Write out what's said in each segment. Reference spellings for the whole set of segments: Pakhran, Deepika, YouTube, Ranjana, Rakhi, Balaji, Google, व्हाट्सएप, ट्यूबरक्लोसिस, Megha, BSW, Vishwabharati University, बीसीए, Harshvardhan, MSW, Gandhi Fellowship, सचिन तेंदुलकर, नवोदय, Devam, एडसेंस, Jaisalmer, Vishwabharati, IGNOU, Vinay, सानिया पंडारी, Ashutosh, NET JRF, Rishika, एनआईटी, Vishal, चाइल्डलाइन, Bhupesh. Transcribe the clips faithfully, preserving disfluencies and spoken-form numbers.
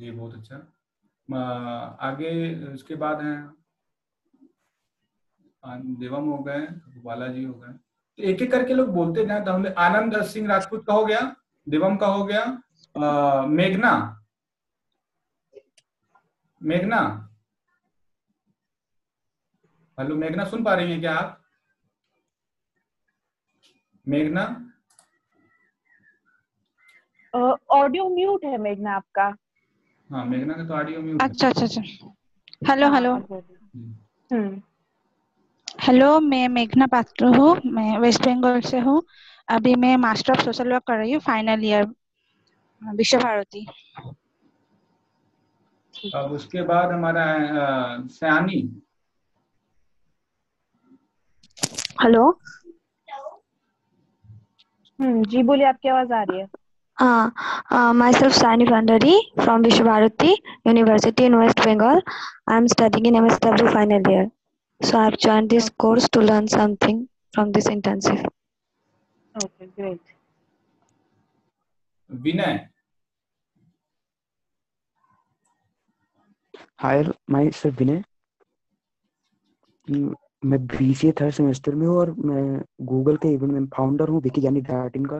जी बहुत अच्छा। आगे उसके बाद हैं देवम हो गए, बालाजी हो गए, तो एक एक करके लोग बोलते जाए। तो हमने आनंद सिंह राजपूत का हो गया, देवम का हो गया, आ, मेघना मेघना हेलो मेघना सुन पा रही हैं क्या आप? मेघना ऑडियो म्यूट है मेघना आपका। हाँ मेघना का तो ऑडियो म्यूट। अच्छा अच्छा अच्छा हेलो हेलो हेलो मैं मेघना पात्र हूँ, मैं वेस्ट बंगाल से हूँ। अभी मैं मास्टर ऑफ सोशल वर्क कर रही हूँ फाइनल ईयर विश्वभारती। अब उसके बाद हमारा सयानी। हेलो जी बोलिए, आपकी आवाज आ रही है? हाँ, myself सानिया पंडारी from Vishwabharati University in West Bengal. I am studying in M S W final year. So I have joined this course to learn something from this intensive. Okay, great. Vinay. Hi, myself Vinay. मैं B C A third semester में हूँ और मैं Google के event में founder हूँ, विकी यानी डाटिन का,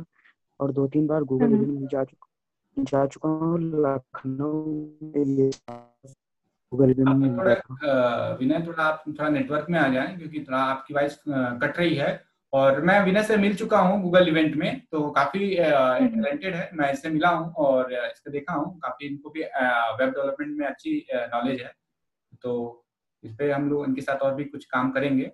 और दो तीन बार गूगल में जा चुका जा चुका हूँ लखनऊ के लिए। गूगल में थोड़ा विनय थोड़ा आप थोड़ा नेटवर्क में आ जाएं क्योंकि थोड़ा आपकी वॉइस कट रही है। और मैं विनय से मिल चुका हूँ गूगल इवेंट में, तो काफी टैलेंटेड है, मैं इससे मिला हूँ और इसको देखा हूँ, काफी इनको भी वेब डेवलपमेंट में अच्छी नॉलेज है, तो इस पे हम लोग इनके साथ और भी कुछ काम करेंगे।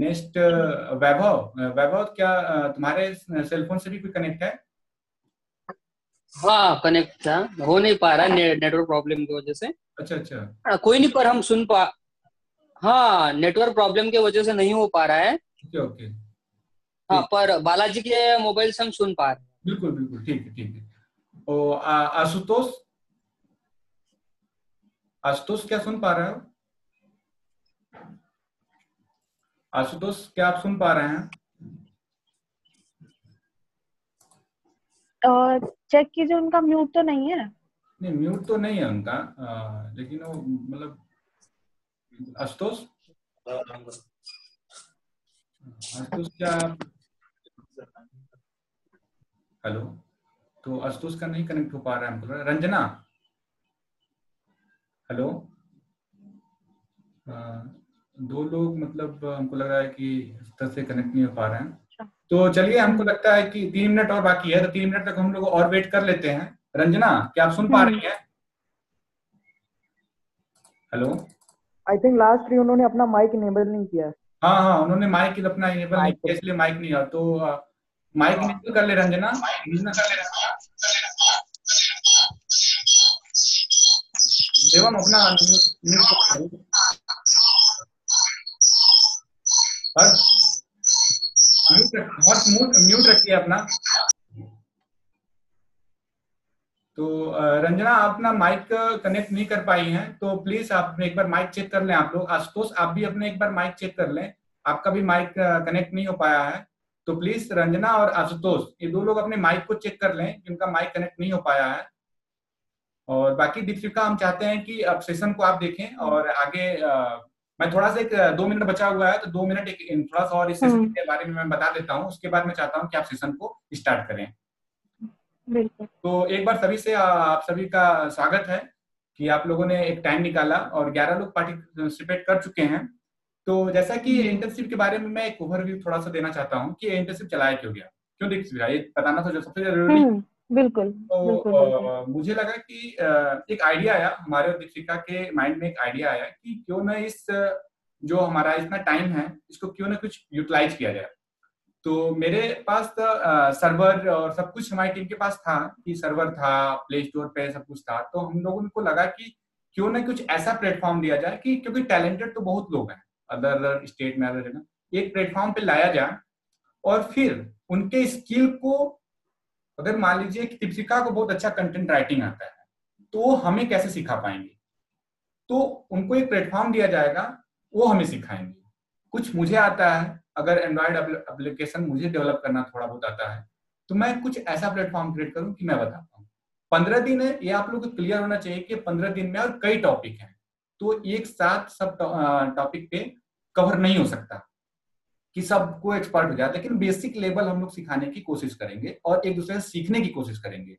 नेक्स्ट वैभव। वैभव क्या तुम्हारे सेलफोन से भी कोई कनेक्ट है? हाँ कनेक्ट था, हो नहीं पा रहा ने, नेटवर्क प्रॉब्लम की वजह से। अच्छा अच्छा कोई नहीं, पर हम सुन पा हाँ नेटवर्क प्रॉब्लम की वजह से नहीं हो पा रहा है। ओके हाँ पर बालाजी के मोबाइल से हम सुन पा रहे हैं। बिल्कुल बिल्कुल ठीक है ठीक है। ओ, आ, आशुतोष आशुतोष क्या सुन पा रहे हो? आशुतोष क्या आप सुन पा रहे हैं? uh, चेक कीजिए उनका म्यूट तो नहीं है। नहीं म्यूट तो नहीं है उनका, uh, लेकिन वो मतलब आशुतोष आशुतोष क्या हेलो तो आशुतोष का नहीं कनेक्ट हो पा रहा है हमको। रंजना हेलो। uh, दो लोग मतलब हमको लग रहा है कि इस तरह से कनेक्ट नहीं हो पा रहे हैं, तो चलिए हमको लगता है कि तीन मिनट और बाकी है, तो तीन मिनट तक हम लोग और वेट कर लेते हैं। रंजना क्या आप सुन पा रही हैं? Hello I think last three उन्होंने अपना माइक इनेबल नहीं किया। हाँ हाँ उन्होंने माइक अपना इनेबल नहीं किया इसलिए माइक नहीं आया, तो माइक इनेबल कर ले रंजना। देवम अपना म्यूट म्यूट म्यूट रखिए अपना। तो रंजना अपना माइक कनेक्ट नहीं कर पाई हैं, तो प्लीज आप एक बार माइक चेक कर लें। आप लोग आशुतोष आप भी अपने एक बार माइक चेक कर लें, आपका भी माइक कनेक्ट नहीं हो पाया है, तो प्लीज रंजना और आशुतोष ये दो लोग अपने माइक को चेक कर लें जिनका माइक कनेक्ट नहीं हो पाया है। और बाकी दीपिका हम चाहते हैं कि अब सेशन को आप देखें और आगे मैं थोड़ा सा एक दो मिनट बचा हुआ है, तो दो मिनट एक थोड़ा सा और इस सेशन के बारे में मैं बता देता हूँ, उसके बाद मैं चाहता हूँ कि आप सेशन को स्टार्ट करें। बिल्कुल। तो एक बार सभी से आप सभी का स्वागत है कि आप लोगों ने एक टाइम निकाला और ग्यारह लोग पार्टिसिपेट कर चुके हैं। तो जैसा कि इंटर्नशिप के बारे में मैं एक ओवरव्यू थोड़ा सा देना चाहता हूँ कि इंटर्नशिप चलाया क्यों गया, क्यों देखा ये बताना तो सबसे जरूरी। बिल्कुल तो मुझे लगा कि एक आइडिया आया हमारे और दीपिका के माइंड में, एक आइडिया आया कि क्यों ना इस जो हमारा इतना टाइम है इसको क्यों ना कुछ यूटिलाइज किया जाए। तो मेरे पास तो सर्वर और सब कुछ हमारी टीम के पास था कि सर्वर था, प्ले स्टोर पे सब कुछ था, तो हम लोगों को लगा कि क्यों ना कुछ ऐसा प्लेटफॉर्म दिया जाए कि क्योंकि टैलेंटेड तो बहुत लोग हैं अदर अदर स्टेट में अदर जगह, एक प्लेटफॉर्म पे लाया जाए और फिर उनके स्किल को, अगर मान लीजिए कि दीपिका को बहुत अच्छा कंटेंट राइटिंग आता है तो हमें कैसे सिखा पाएंगे, तो उनको एक प्लेटफॉर्म दिया जाएगा वो हमें सिखाएंगे। कुछ मुझे आता है, अगर एंड्रॉयड एप्लीकेशन मुझे डेवलप करना थोड़ा बहुत आता है, तो मैं कुछ ऐसा प्लेटफॉर्म क्रिएट करूं कि मैं बता पाऊँ। पंद्रह दिन है, ये आप लोग को क्लियर होना चाहिए कि पंद्रह दिन में और कई टॉपिक हैं, तो एक साथ सब टॉपिक पे कवर नहीं हो सकता कि सबको एक्सपर्ट हो जाए, लेकिन बेसिक लेवल हम लोग सिखाने की कोशिश करेंगे और एक दूसरे से सीखने की कोशिश करेंगे।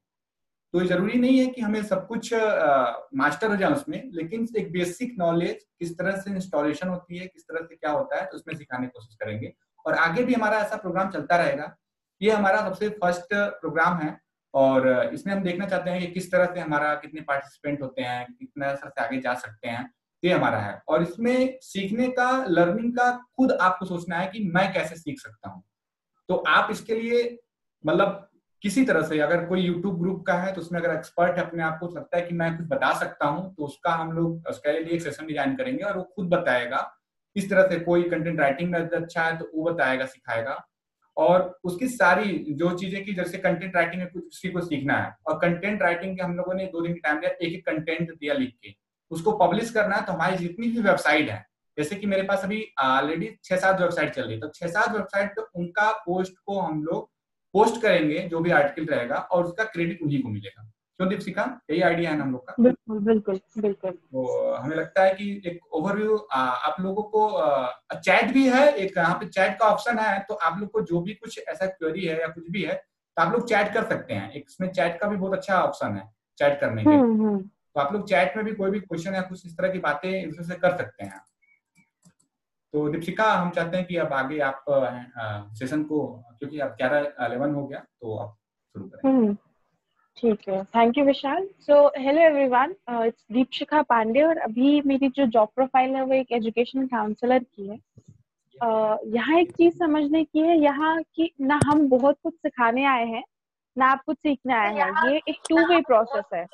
तो जरूरी नहीं है कि हमें सब कुछ आ, मास्टर हो जाए उसमें, लेकिन एक बेसिक नॉलेज किस तरह से इंस्टॉलेशन होती है, किस तरह से क्या होता है, तो उसमें सिखाने की कोशिश करेंगे। और आगे भी हमारा ऐसा प्रोग्राम चलता रहेगा। ये हमारा सबसे फर्स्ट प्रोग्राम है और इसमें हम देखना चाहते हैं कि किस तरह से हमारा कितने पार्टिसिपेंट होते हैं, कितना तरह से आगे जा सकते हैं, ये हमारा है। और इसमें सीखने का, लर्निंग का खुद आपको सोचना है कि मैं कैसे सीख सकता हूँ। तो आप इसके लिए मतलब किसी तरह से, अगर कोई YouTube ग्रुप का है तो उसमें अगर एक्सपर्ट अपने आप को लगता है कि मैं कुछ बता सकता हूँ, तो उसका हम लोग उसके लिए एक सेशन डिजाइन करेंगे और वो खुद बताएगा इस तरह से। कोई कंटेंट राइटिंग में अच्छा है तो वो बताएगा, सिखाएगा, और उसकी सारी जो चीजें की, जैसे कंटेंट राइटिंग में कुछ किसी को सीखना है और कंटेंट राइटिंग के हम लोगों ने दो दिन टाइम दिया, एक एक कंटेंट दिया लिख के, उसको पब्लिश करना है। तो हमारी जितनी भी वेबसाइट है, जैसे कि मेरे पास अभी ऑलरेडी छह सात वेबसाइट चल रही है, तो छह सात वेबसाइट पे उनका पोस्ट को हम लोग पोस्ट करेंगे, जो भी आर्टिकल रहेगा, और उसका क्रेडिट उन्हीं को मिलेगा। क्यों दीपिका, यही आइडिया है ना हम लोग का? बिल्कुल बिल्कुल बिल्कुल। तो हमें लगता है कि एक ओवरव्यू आप लोगों को, चैट भी है, एक यहाँ पे चैट का ऑप्शन है, तो आप लोग को जो भी कुछ ऐसा क्वेरी है या कुछ भी है तो आप लोग चैट कर सकते हैं। एक इसमें चैट का भी बहुत अच्छा ऑप्शन है, चैट करने के, तो आप लोग चैट में भी कोई भी क्वेश्चन या कुछ इस तरह की बातें एक दूसरे से कर सकते हैं। तो दीपिका, हम चाहते हैं कि अब आगे आप सेशन को, क्योंकि अब ग्यारह इलेवन हो गया, तो आप शुरू करें। ठीक है, thank you Vishal. So hello everyone, it's Deepika Pandey, और अभी मेरी जो जॉब प्रोफाइल है वो एक एजुकेशन काउंसलर की है। uh, यहाँ एक चीज समझने की है यहाँ की, ना हम बहुत कुछ सिखाने आए हैं ना आप कुछ सीखने आए हैं, ये एक टू वे प्रोसेस है।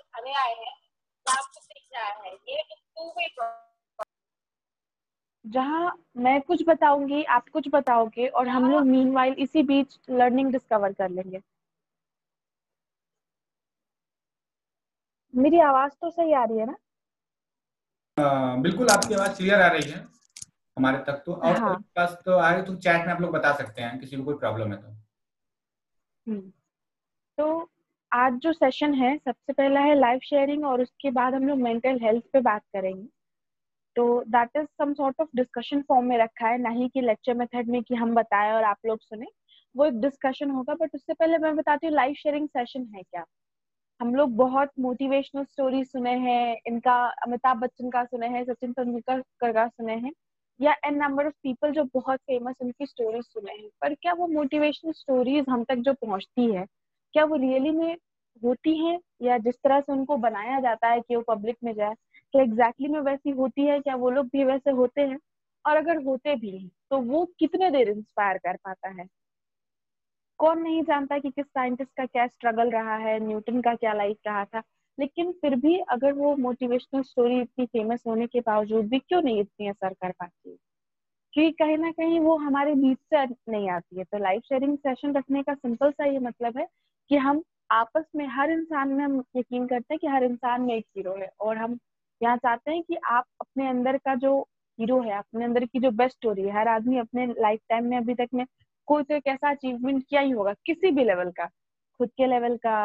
जहाँ मैं कुछ बताऊंगी, आप कुछ बताओगे, और हम लोग मीनवाइल इसी बीच लर्निंग डिस्कवर कर लेंगे। मेरी आवाज तो सही आ रही है ना? आ, बिल्कुल, आपकी आवाज क्लियर आ रही है हमारे तक तो। और हाँ। तो आ रही, तो चैट में आप लोग बता सकते हैं किसी को कोई प्रॉब्लम है तो। तो आज जो सेशन है, सबसे पहला है लाइव शेयरिंग, और उसके बाद हम लोग मेंटल हेल्थ पे बात करेंगे। तो that is some sort of discussion form में रखा है, ना ही कि लेक्चर मेथड में कि हम बताएं और आप लोग सुने, वो एक डिस्कशन होगा। बट उससे पहले मैं बताती हूँ लाइव शेयरिंग सेशन है क्या। हम लोग बहुत मोटिवेशनल स्टोरी सुने हैं, इनका अमिताभ बच्चन का सुने हैं, सचिन तेंदुलकर का सुने हैं, या एन नंबर ऑफ पीपल जो बहुत फेमस उनकी स्टोरीज सुने हैं, पर क्या वो मोटिवेशनल स्टोरीज हम तक जो पहुंचती है क्या वो रियली में होती है, या जिस तरह से उनको बनाया जाता है कि वो पब्लिक में जाए, क्या एग्जैक्टली में वैसी होती है, क्या वो लोग भी वैसे होते हैं, और अगर होते भी हैं तो वो कितने देर इंस्पायर कर पाता है। कौन नहीं जानता कि किस साइंटिस्ट का क्या स्ट्रगल रहा है, न्यूटन का क्या लाइफ रहा था, लेकिन फिर भी अगर वो मोटिवेशनल स्टोरी इतनी फेमस होने के बावजूद भी क्यों नहीं इतनी असर कर पाती है, क्योंकि कहीं ना कहीं वो हमारे बीच से नहीं आती है। तो लाइव शेयरिंग सेशन रखने का सिंपल सा ये मतलब है कि हम आपस में, हर इंसान में, हम यकीन करते हैं कि हर इंसान में एक हीरो है, और हम यहाँ चाहते हैं कि आप अपने अंदर का जो हीरो है, अपने अंदर की जो बेस्ट स्टोरी है, हर आदमी अपने लाइफ टाइम में अभी तक में कोई तो एक ऐसा अचीवमेंट किया ही होगा किसी भी लेवल का, खुद के लेवल का,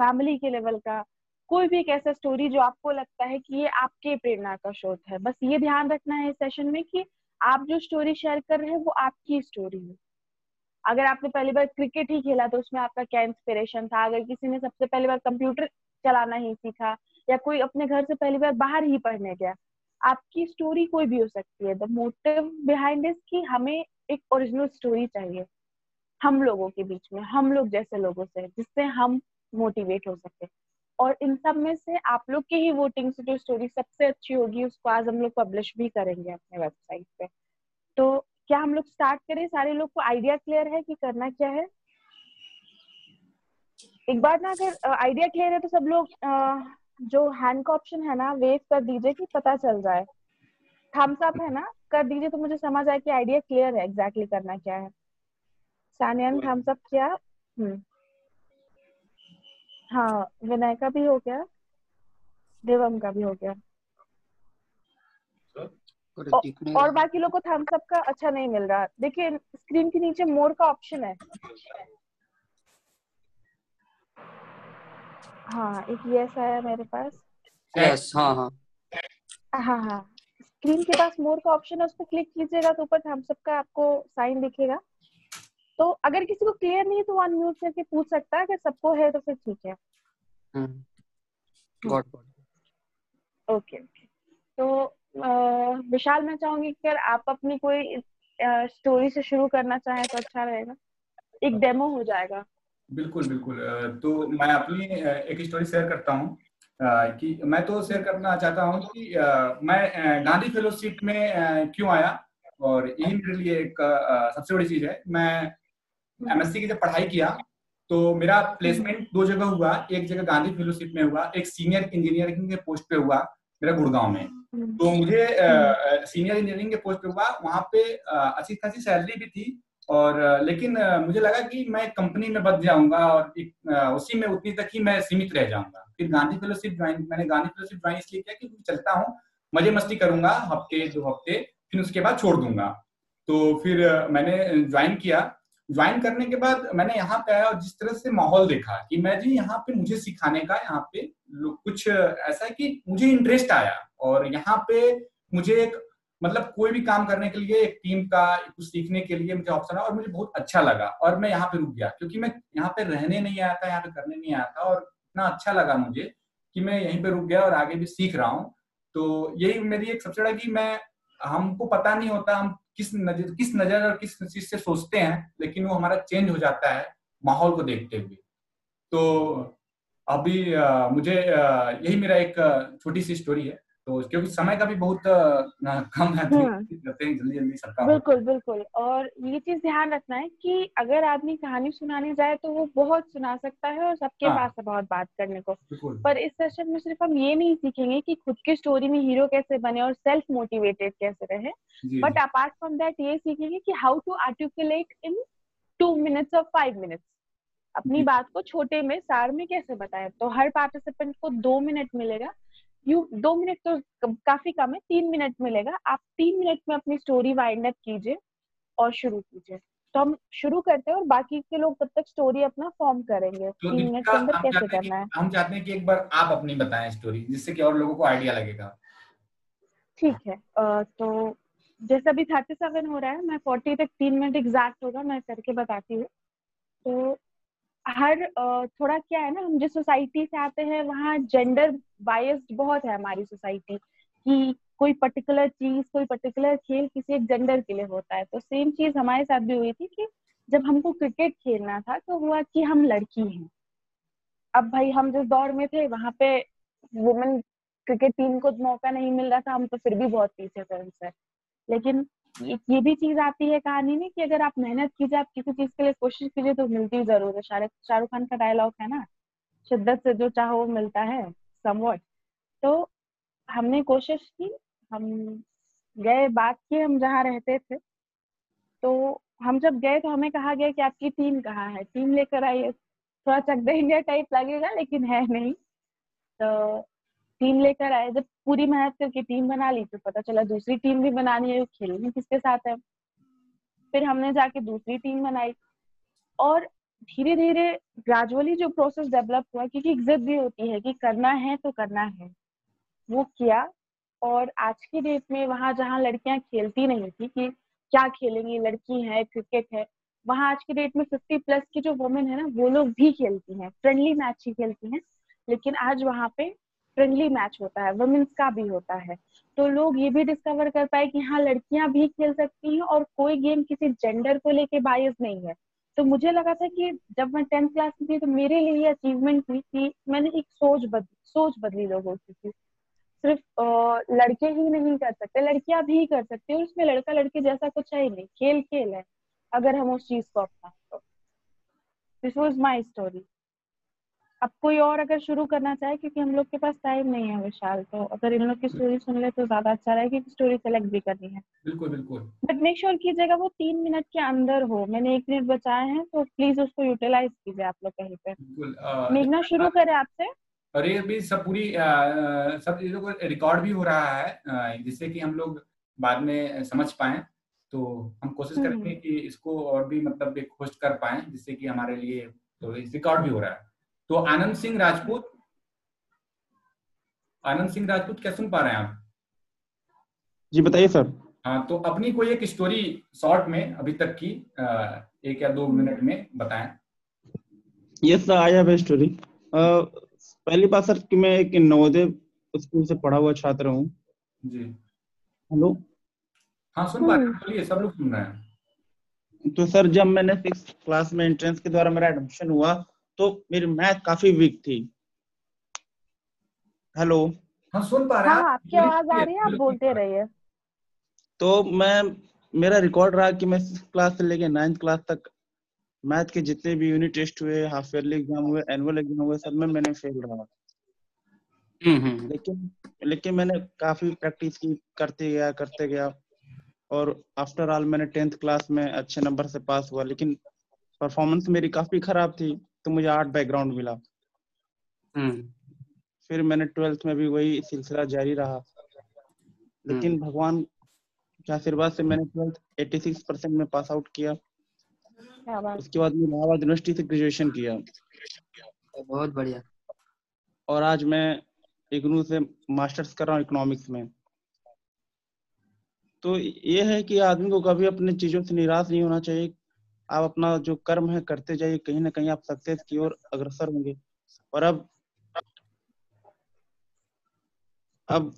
फैमिली के लेवल का, कोई भी एक ऐसा स्टोरी जो आपको लगता है कि ये आपके प्रेरणा का स्रोत है। बस ये ध्यान रखना है इस सेशन में कि आप जो स्टोरी शेयर कर रहे हैं वो आपकी स्टोरी है। अगर आपने पहली बार क्रिकेट ही खेला तो उसमें आपका क्या इंस्पिरेशन था, अगर किसी ने सबसे पहली बार कंप्यूटर चलाना ही सीखा, या कोई अपने घर से पहली बार बाहर ही पढ़ने गया, आपकी स्टोरी कोई भी हो सकती है। द मोटिव बिहाइंड इज कि हमें एक ओरिजिनल स्टोरी चाहिए हम लोगों के बीच में, हम लोग जैसे लोगों से, जिससे हम मोटिवेट हो सके। और इन सब में से आप लोग की ही वोटिंग से जो स्टोरी सबसे अच्छी होगी उसको आज हम लोग पब्लिश भी करेंगे अपने वेबसाइट पे। तो क्या हम लोग स्टार्ट करें? सारे लोग को आइडिया क्लियर है कि करना क्या है? एक बार ना, अगर आइडिया क्लियर है तो सब लोग आ, जो हैंड का ऑप्शन है ना वेव कर दीजिए कि पता चल जाए, थम्स अप है ना कर दीजिए तो मुझे समझ आए कि आइडिया क्लियर है एग्जैक्टली exactly करना क्या है। सानिया ने थम्स अप किया। हम्म, हाँ, विनय का भी हो गया, देवम का भी हो गया, औ, और बाकी लोगों को थम्स अप का अच्छा नहीं मिल रहा। देखिए स्क्रीन के नीचे मोर का ऑप्शन है, हाँ एक यस आया मेरे पास यस हाँ हाँ हाँ हाँ स्क्रीन के पास मोर का ऑप्शन है, उस पर क्लिक कीजिएगा तो ऊपर थम्स अप का आपको साइन दिखेगा। तो अगर किसी को क्लियर नहीं है तो अनम्यूट करके पूछ सकता है, अगर सबको है तो फिर ठीक है। Got got okay. तो विशाल मैं चाहूंगी कि आप अपनी कोई स्टोरी से शुरू करना चाहें तो अच्छा रहेगा, एक डेमो हो जाएगा। बिल्कुल बिल्कुल, तो मैं अपनी एक स्टोरी शेयर करता हूँ कि मैं तो शेयर करना चाहता हूँ कि मैं गांधी फेलोशिप में क्यों आया, और यही मेरे लिए एक सबसे बड़ी चीज़ है। मैं एमएससी की जब पढ़ाई किया तो मेरा प्लेसमेंट दो जगह हुआ, एक जगह गांधी फेलोशिप में हुआ, एक सीनियर इंजीनियरिंग के पोस्ट पे हुआ मेरा गुड़गांव में। तो मुझे सीनियर इंजीनियरिंग के पोस्ट पे हुआ, वहाँ पे अच्छी खासी सैलरी भी थी, और लेकिन मुझे लगा कि मैं कंपनी में बच जाऊंगा और उसी में उतनी तक ही मैं सीमित रह जाऊंगा। फिर गांधी फेलोशिप ज्वाइन मैंने गांधी फेलोशिप ज्वाइन इसलिए किया कि चलता हूँ मजे मस्ती करूंगा हफ्ते दो हफ्ते फिर उसके बाद छोड़ दूंगा। तो फिर मैंने ज्वाइन किया, ज्वाइन करने के बाद मैंने यहाँ पे आया और जिस तरह से माहौल देखा कि मैं जी यहाँ पे मुझे सिखाने का यहाँ पे कुछ ऐसा है कि मुझे इंटरेस्ट आया, और यहाँ पे मुझे एक मतलब कोई भी काम करने के लिए एक टीम का कुछ सीखने के लिए मुझे ऑप्शन आया और मुझे बहुत अच्छा लगा और मैं यहाँ पे रुक गया, क्योंकि मैं यहाँ पे रहने नहीं आया था, यहाँ पे करने नहीं आया था, और इतना अच्छा लगा मुझे कि मैं यहीं पे रुक गया और आगे भी सीख रहा हूँ। तो यही मेरी एक सबसे बड़ा कि मैं हमको पता नहीं होता हम किस नजर किस नजर और किस चीज से सोचते हैं, लेकिन वो हमारा चेंज हो जाता है माहौल को देखते हुए। तो अभी आ, मुझे आ, यही मेरा एक छोटी सी स्टोरी है, तो क्योंकि समय का भी बहुत कम है जल्दी जल्दी सबका। बिल्कुल बिल्कुल, और ये चीज ध्यान रखना है कि अगर आदमी कहानी सुनाने जाए तो वो बहुत सुना सकता है और सबके पास बहुत बात करने को, पर इस सेशन में सिर्फ हम ये नहीं सीखेंगे कि खुद की स्टोरी में हीरो कैसे बने और सेल्फ मोटिवेटेड कैसे रहे, बट अपार्ट फ्रॉम दैट ये सीखेंगे कि how to articulate in two minutes और फाइव मिनट्स अपनी बात को छोटे में सार में कैसे बताएं। तो हर पार्टिसिपेंट को दो मिनट मिलेगा, यू दो मिनट तो काफी कम है, तीन मिनट मिलेगा। आप तीन मिनट में अपनी स्टोरी वाइंड अप कीजिए और शुरू कीजिए। तो हम शुरू करते हैं और बाकी के लोग तब तक स्टोरी अपना फॉर्म करेंगे। तो तीन मिनट के अंदर कैसे करना है हम चाहते हैं कि एक बार आप अपनी बताएं स्टोरी, जिससे कि और लोगों को आइडिया लगेगा। ठीक है, तो जैसा अभी थर्टी सेवन हो रहा है, मैं फोर्टी तक तीन मिनट एग्जैक्ट होगा मैं करके बताती हूँ। तो हर थोड़ा क्या है ना, हम जिस सोसाइटी से आते हैं वहाँ जेंडर बायस्ड बहुत है हमारी सोसाइटी कि कोई पर्टिकुलर चीज कोई पर्टिकुलर खेल किसी एक जेंडर के लिए होता है। तो सेम चीज हमारे साथ भी हुई थी कि जब हमको क्रिकेट खेलना था तो हुआ कि हम लड़की हैं। अब भाई हम जिस दौर में थे वहाँ पे वुमेन क्रिकेट टीम को मौका नहीं मिल रहा था, हम तो फिर भी बहुत पीछे थे उनसे। लेकिन ये भी चीज आती है कहानी में कि अगर आप मेहनत कीजिए, आप किसी चीज के लिए कोशिश कीजिए तो मिलती जरूर है। शाहरुख खान का डायलॉग है ना, शिद्दत से जो चाहो मिलता है समवट। तो हमने कोशिश की, हम गए, बात की हम जहाँ रहते थे। तो हम जब गए तो हमें कहा गया कि आपकी टीम कहाँ है, टीम लेकर आइए। थोड़ा चक दे इंडिया टाइप लगेगा लेकिन है नहीं। तो टीम लेकर आए, जब पूरी मेहनत करके टीम बना ली तो पता चला दूसरी टीम भी बनानी है, खेलनी किसके साथ है। फिर हमने जाके दूसरी टीम बनाई और धीरे धीरे ग्रेजुअली जो प्रोसेस डेवलप हुआ, क्योंकि इज्जत भी होती है कि करना है तो करना है, वो किया। और आज की डेट में वहाँ जहाँ लड़कियां खेलती नहीं थी कि क्या खेलेंगी, लड़की है क्रिकेट है, वहाँ आज की डेट में फिफ्टी प्लस की जो वुमेन है ना वो लोग भी खेलती हैं, फ्रेंडली मैच ही खेलती हैं। लेकिन आज वहाँ पे फ्रेंडली मैच होता है, वुमेन्स का भी होता है। तो लोग ये भी डिस्कवर कर पाए कि हाँ लड़कियां भी खेल सकती हैं और कोई गेम किसी जेंडर को लेके बायस नहीं है। तो मुझे लगा था कि जब मैं टेंथ क्लास में थी तो मेरे लिए ये अचीवमेंट हुई कि मैंने एक सोच बदली सोच बदली लोगों की। सिर्फ लड़के ही नहीं कर सकते, लड़कियां भी कर सकती है, और उसमें लड़का लड़की जैसा कुछ है ही नहीं, खेल खेल है अगर हम उस चीज को अपनाएं तो। This was my story. अब कोई और अगर शुरू करना चाहे, क्योंकि हम लोग के पास टाइम नहीं है विशाल, तो अगर इन लोग की स्टोरी सुन ले तो ज्यादा अच्छा रहेगा, क्योंकि स्टोरी सेलेक्ट भी करनी है। बिल्कुल बिल्कुल, बट मेक श्योर कीजिएगा वो तीन मिनट के अंदर हो। मैंने एक मिनट बचाए हैं तो प्लीज उसको यूटिलाइज कीजिए आप लोग कहीं पे। मेघना शुरू करे आपसे। अरे अभी सब पूरी सब चीजों को रिकॉर्ड भी हो रहा है, जिससे की हम लोग बाद में समझ पाए। तो हम कोशिश करेंगे की इसको और भी मतलब एक होस्ट कर पाए, जिससे की हमारे लिए रिकॉर्ड भी हो रहा है। तो आनंद सिंह राजपूत आनंद सिंह राजपूत, क्या सुन पा रहे हैं आप? जी बताइए सर। हाँ, तो अपनी कोई एक स्टोरी शॉर्ट में अभी तक की एक या दो मिनट में बताएं। Yes sir, I have a story. पहली बात सर कि मैं एक नवोदय स्कूल से पढ़ा हुआ छात्र हूँ। जी हेलो। हाँ सुन पा रहे हैं, बोलिए, सब लोग सुन रहे हैं। तो सर जब मैंने सिक्स्थ क्लास में एंट्रेंस के द्वारा मेरा एडमिशन हुआ तो मेरी मैथ काफी वीक थी। हेलो। हाँ सुन पा रहे हैं, आपकी आवाज आ रही है, आप बोलते रहिए। तो मैं, मेरा रिकॉर्ड रहा कि मैं सिक्स क्लास से लेकर नाइन्थ क्लास तक मैथ के जितने भी यूनिट टेस्ट हुए, हाफ ईयरली एग्जाम हुए, एनुअल एग्जाम हुए, सब में मैंने फेल रहा। लेकिन लेकिन मैंने काफी प्रैक्टिस की, करते गया करते गया और आफ्टर ऑल मैंने टेंथ क्लास में अच्छे नंबर से पास हुआ। लेकिन परफॉर्मेंस मेरी काफी खराब थी तो मुझे आर्ट बैकग्राउंड मिला। फिर मैंने ट्वेल्थ में भी वही सिलसिला जारी रहा। लेकिन भगवान के आशीर्वाद से मैंने ट्वेल्थ छियासी परसेंट में पास आउट किया। उसके बाद मैंने इलाहाबाद यूनिवर्सिटी से ग्रेजुएशन किया। बहुत बढ़िया। और आज मैं इग्नू से मास्टर्स कर रहा हूँ इकोनॉमिक्स में। तो ये है कि आदमी को कभी अपने चीजों से निराश नहीं होना चाहिए। आप अपना जो कर्म है करते जाइए, कहीं ना कहीं आप सक्सेस की ओर अग्रसर होंगे। और अब अब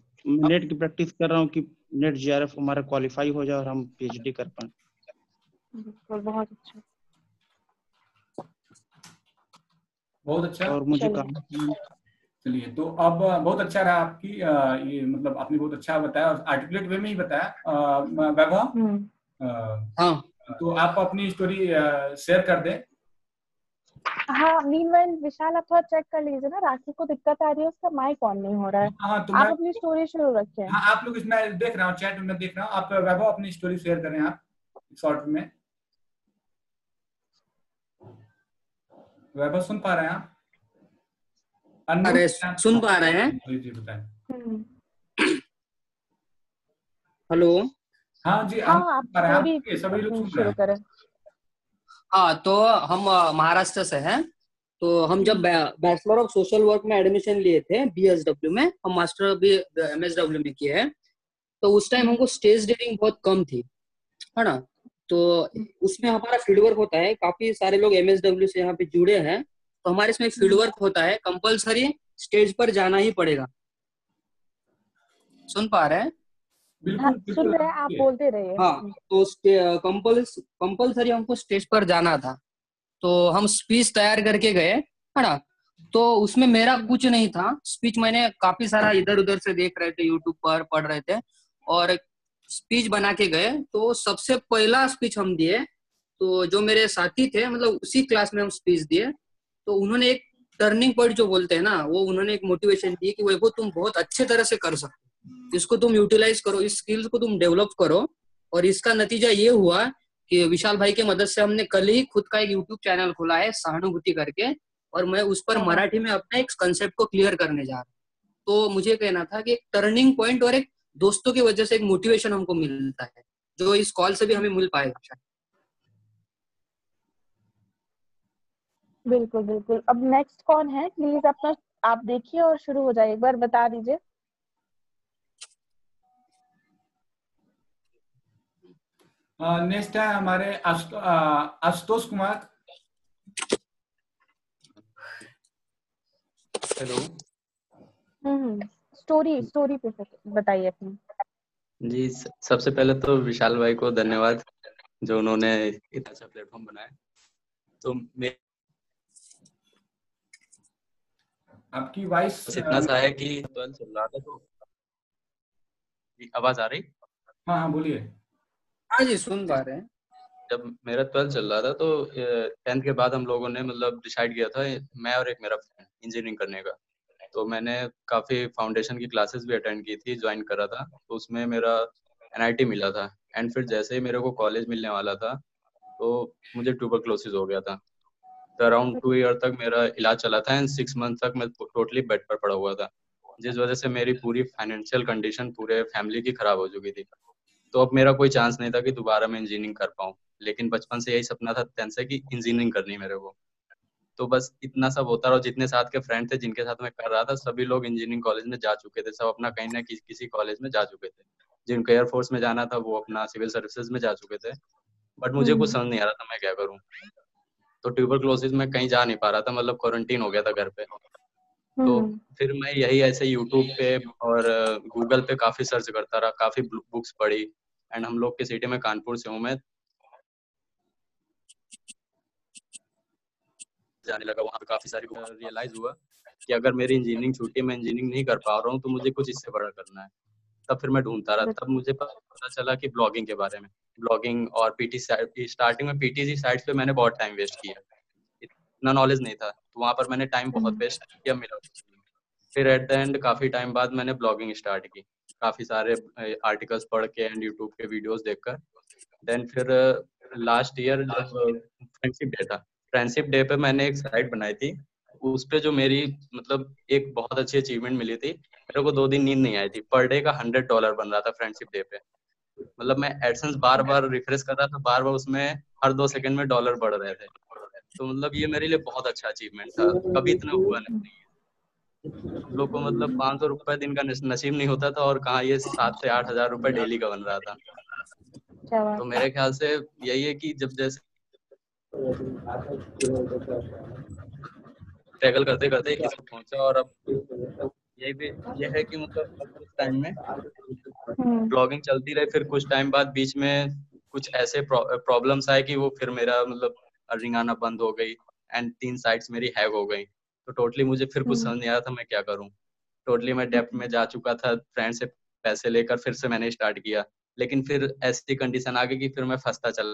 नेट की प्रैक्टिस कर रहा हूँ कि नेट जेआरएफ हमारा क्वालिफाई हो जाए और हम पीएचडी कर पाए। बहुत अच्छा, बहुत अच्छा। और मुझे काम, चलिए, तो अब बहुत अच्छा रहा आपकी ये, मतलब आपने बहुत अच्छा बताया, आर्टिकुलेट वे में ही बताया। वैभव, हाँ तो आप अपनी स्टोरी शेयर कर दें। हाँ मीनवाइल विशाल आप थोड़ा चेक कर लीजिए ना, राखी को दिक्कत आ रही है, उसका माइक ऑन नहीं हो रहा है। हाँ, तो आप अपनी स्टोरी शुरू रखें। हाँ, आप लोग इसमें देख रहा हूँ, चैट में देख रहा हूँ। आप वैभव अपनी स्टोरी शेयर करें, आप शॉर्ट में। वैभव सुन पा रहे हैं आप? अरे सुन पा रहे हैं? हेलो। हाँ जी, हाँ आप सभी लोग शुरू करें। हाँ, तो हम महाराष्ट्र से हैं। तो हम जब बैचलर ऑफ सोशल वर्क में एडमिशन लिए थे बीएसडब्ल्यू में, हम मास्टर भी एमएसडब्ल्यू में किए हैं। तो उस टाइम हमको स्टेज डेयरिंग बहुत कम थी, है ना। तो उसमें हमारा फील्ड वर्क होता है, काफी सारे लोग एमएसडब्ल्यू से यहाँ पे जुड़े हैं। तो हमारे इसमें फील्ड वर्क होता है, कंपलसरी स्टेज पर जाना ही पड़ेगा। सुन पा रहे हैं? बिल्कुल सुन रहे हैं, आप बोलते रहिए। हाँ, तो कंपलसरी हमको स्टेज पर जाना था। तो हम स्पीच तैयार करके गए, है ना। तो उसमें मेरा कुछ नहीं था स्पीच, मैंने काफी सारा इधर उधर से देख रहे थे, यूट्यूब पर पढ़ रहे थे और स्पीच बना के गए। तो सबसे पहला स्पीच हम दिए, तो जो मेरे साथी थे, मतलब उसी क्लास में हम स्पीच दिए, तो उन्होंने एक टर्निंग पॉइंट जो बोलते हैं ना, वो उन्होंने एक मोटिवेशन दी कि वैभव तुम बहुत अच्छे तरह से कर सकते, इसको तुम यूटिलाइज करो, इस स्किल्स को तुम डेवलप करो। और इसका नतीजा ये हुआ कि विशाल भाई के मदद से हमने कल ही खुद का एक यूट्यूब चैनल खोला है, सहानुभूति करके, और मैं उस पर मराठी में अपना एक कंसेप्ट को क्लियर करने जा रहा हूँ। तो मुझे कहना था कि एक टर्निंग पॉइंट और एक दोस्तों की वजह से एक मोटिवेशन हमको मिलता है, जो इस कॉल से भी हमें मिल पाएगा। बिल्कुल बिल्कुल। अब नेक्स्ट कौन है, प्लीज अपना आप देखिए और शुरू हो जाए, एक बार बता दीजिए। नेक्स्ट है हमारे Ashutosh Kumar. Hello. Hmm, story story पे बताइए अपनी। जी, सबसे पहले तो विशाल भाई को धन्यवाद जो उन्होंने इतना अच्छा प्लेटफॉर्म बनाया। तो मैं आपकी वॉइस इतना सा है कि तुरंत चल रहा था। तो आवाज आ रही? हाँ हाँ बोलिए। हाँ जी सुन पा रहे हैं। जब मेरा ट्वेल्थ चल रहा था तो टेंथ के बाद हम लोगों ने मतलब डिसाइड किया था, मैं और एक मेरा फ्रेंड, इंजीनियरिंग करने का। तो मैंने काफी फाउंडेशन की क्लासेस भी अटेंड की थी, ज्वाइन करा था। तो उसमें मेरा एनआईटी मिला था एंड फिर जैसे ही मेरे को कॉलेज मिलने वाला था तो मुझे ट्यूबरक्लोसिस हो गया था। अराउंड टू ईयर तक मेरा इलाज चला था एंड सिक्स मंथ तक मैं टोटली बेड पर पड़ा हुआ था, जिस वजह से मेरी पूरी फाइनेंशियल कंडीशन पूरे फैमिली की खराब हो चुकी थी। तो अब मेरा कोई चांस नहीं था कि दोबारा मैं इंजीनियरिंग कर पाऊँ, लेकिन बचपन से यही सपना था टेंथ से कि इंजीनियरिंग करनी मेरे को। तो बस इतना सब होता रहा। जितने साथ के फ्रेंड थे जिनके साथ मैं कर रहा था सभी लोग इंजीनियरिंग कॉलेज में जा चुके थे, सब अपना कहीं ना किसी किसी कॉलेज में जा चुके थे। जिनको एयरफोर्स में जाना था वो अपना सिविल सर्विसेज में जा चुके थे, बट मुझे कुछ समझ नहीं आ रहा था मैं क्या करूँ। तो ट्यूबरक्लोसिस में कहीं जा नहीं पा रहा था, मतलब क्वारंटीन हो गया था घर पे। तो फिर मैं यही ऐसे यूट्यूब पे और गूगल पे काफी सर्च करता रहा, काफी बुक्स पढ़ी। एंड हम लोग के सिटी में कानपुर से हूँ मैं, जाने लगा वहाँ पे काफी सारी। रियलाइज हुआ कि अगर मेरी इंजीनियरिंग छुट्टी, मैं इंजीनियरिंग नहीं कर पा रहा हूँ तो मुझे कुछ इससे बड़ा करना है। तब फिर मैं ढूंढता रहा, तब मुझे पता चला कि ब्लॉगिंग के बारे में, ब्लॉगिंग और पीटी साइट। स्टार्टिंग में पीटीसी साइट्स पे मैंने बहुत टाइम वेस्ट किया, इतना नॉलेज नहीं था तो वहाँ पर मैंने टाइम बहुत वेस्ट किया मेरा। फिर एट द एंड काफी टाइम बाद मैंने ब्लॉगिंग स्टार्ट की, काफी सारे आर्टिकल्स पढ़ के एंड यूट्यूब के वीडियोस देखकर। देन फिर लास्ट ईयर फ्रेंडशिप डे था, फ्रेंडशिप डे पे मैंने एक साइट बनाई थी। उस पे जो मेरी मतलब एक बहुत अच्छी अचीवमेंट मिली थी, मेरे को दो दिन नींद नहीं आई थी। पर डे का हंड्रेड डॉलर बन रहा था फ्रेंडशिप डे पे। मतलब मैं एडसेंस बार बार रिफ्रेश कर रहा था, बार बार उसमें हर दो सेकंड में डॉलर बढ़ रहे थे। तो मतलब ये मेरे लिए बहुत अच्छा अचीवमेंट था, कभी इतना हुआ नहीं है। हम लोग को मतलब पाँच सौ रुपए दिन का नसीब नहीं होता था और कहाँ ये सात से आठ हजार रुपए डेली का बन रहा था। तो मेरे ख्याल से यही है कि जब जैसे ट्रैवल करते करते पहुंचा और अब यही भी यह है कि मतलब कुछ टाइम में ब्लॉगिंग चलती रही। फिर कुछ टाइम बाद बीच में कुछ ऐसे प्रॉब्लम्स आए कि वो फिर मेरा मतलब अर्निंग आना बंद हो गई एंड तीन साइट्स मेरी हैक हो गई। तो टोटली मुझे फिर कुछ समझ नहीं आ रहा था मैं क्या करूं। टोटली मैं डेप्ट में जा चुका था, फ्रेंड से पैसे लेकर फिर से मैंने स्टार्ट किया। लेकिन फिर ऐसी कंडीशन आ गई कि फिर मैं फंसता चला,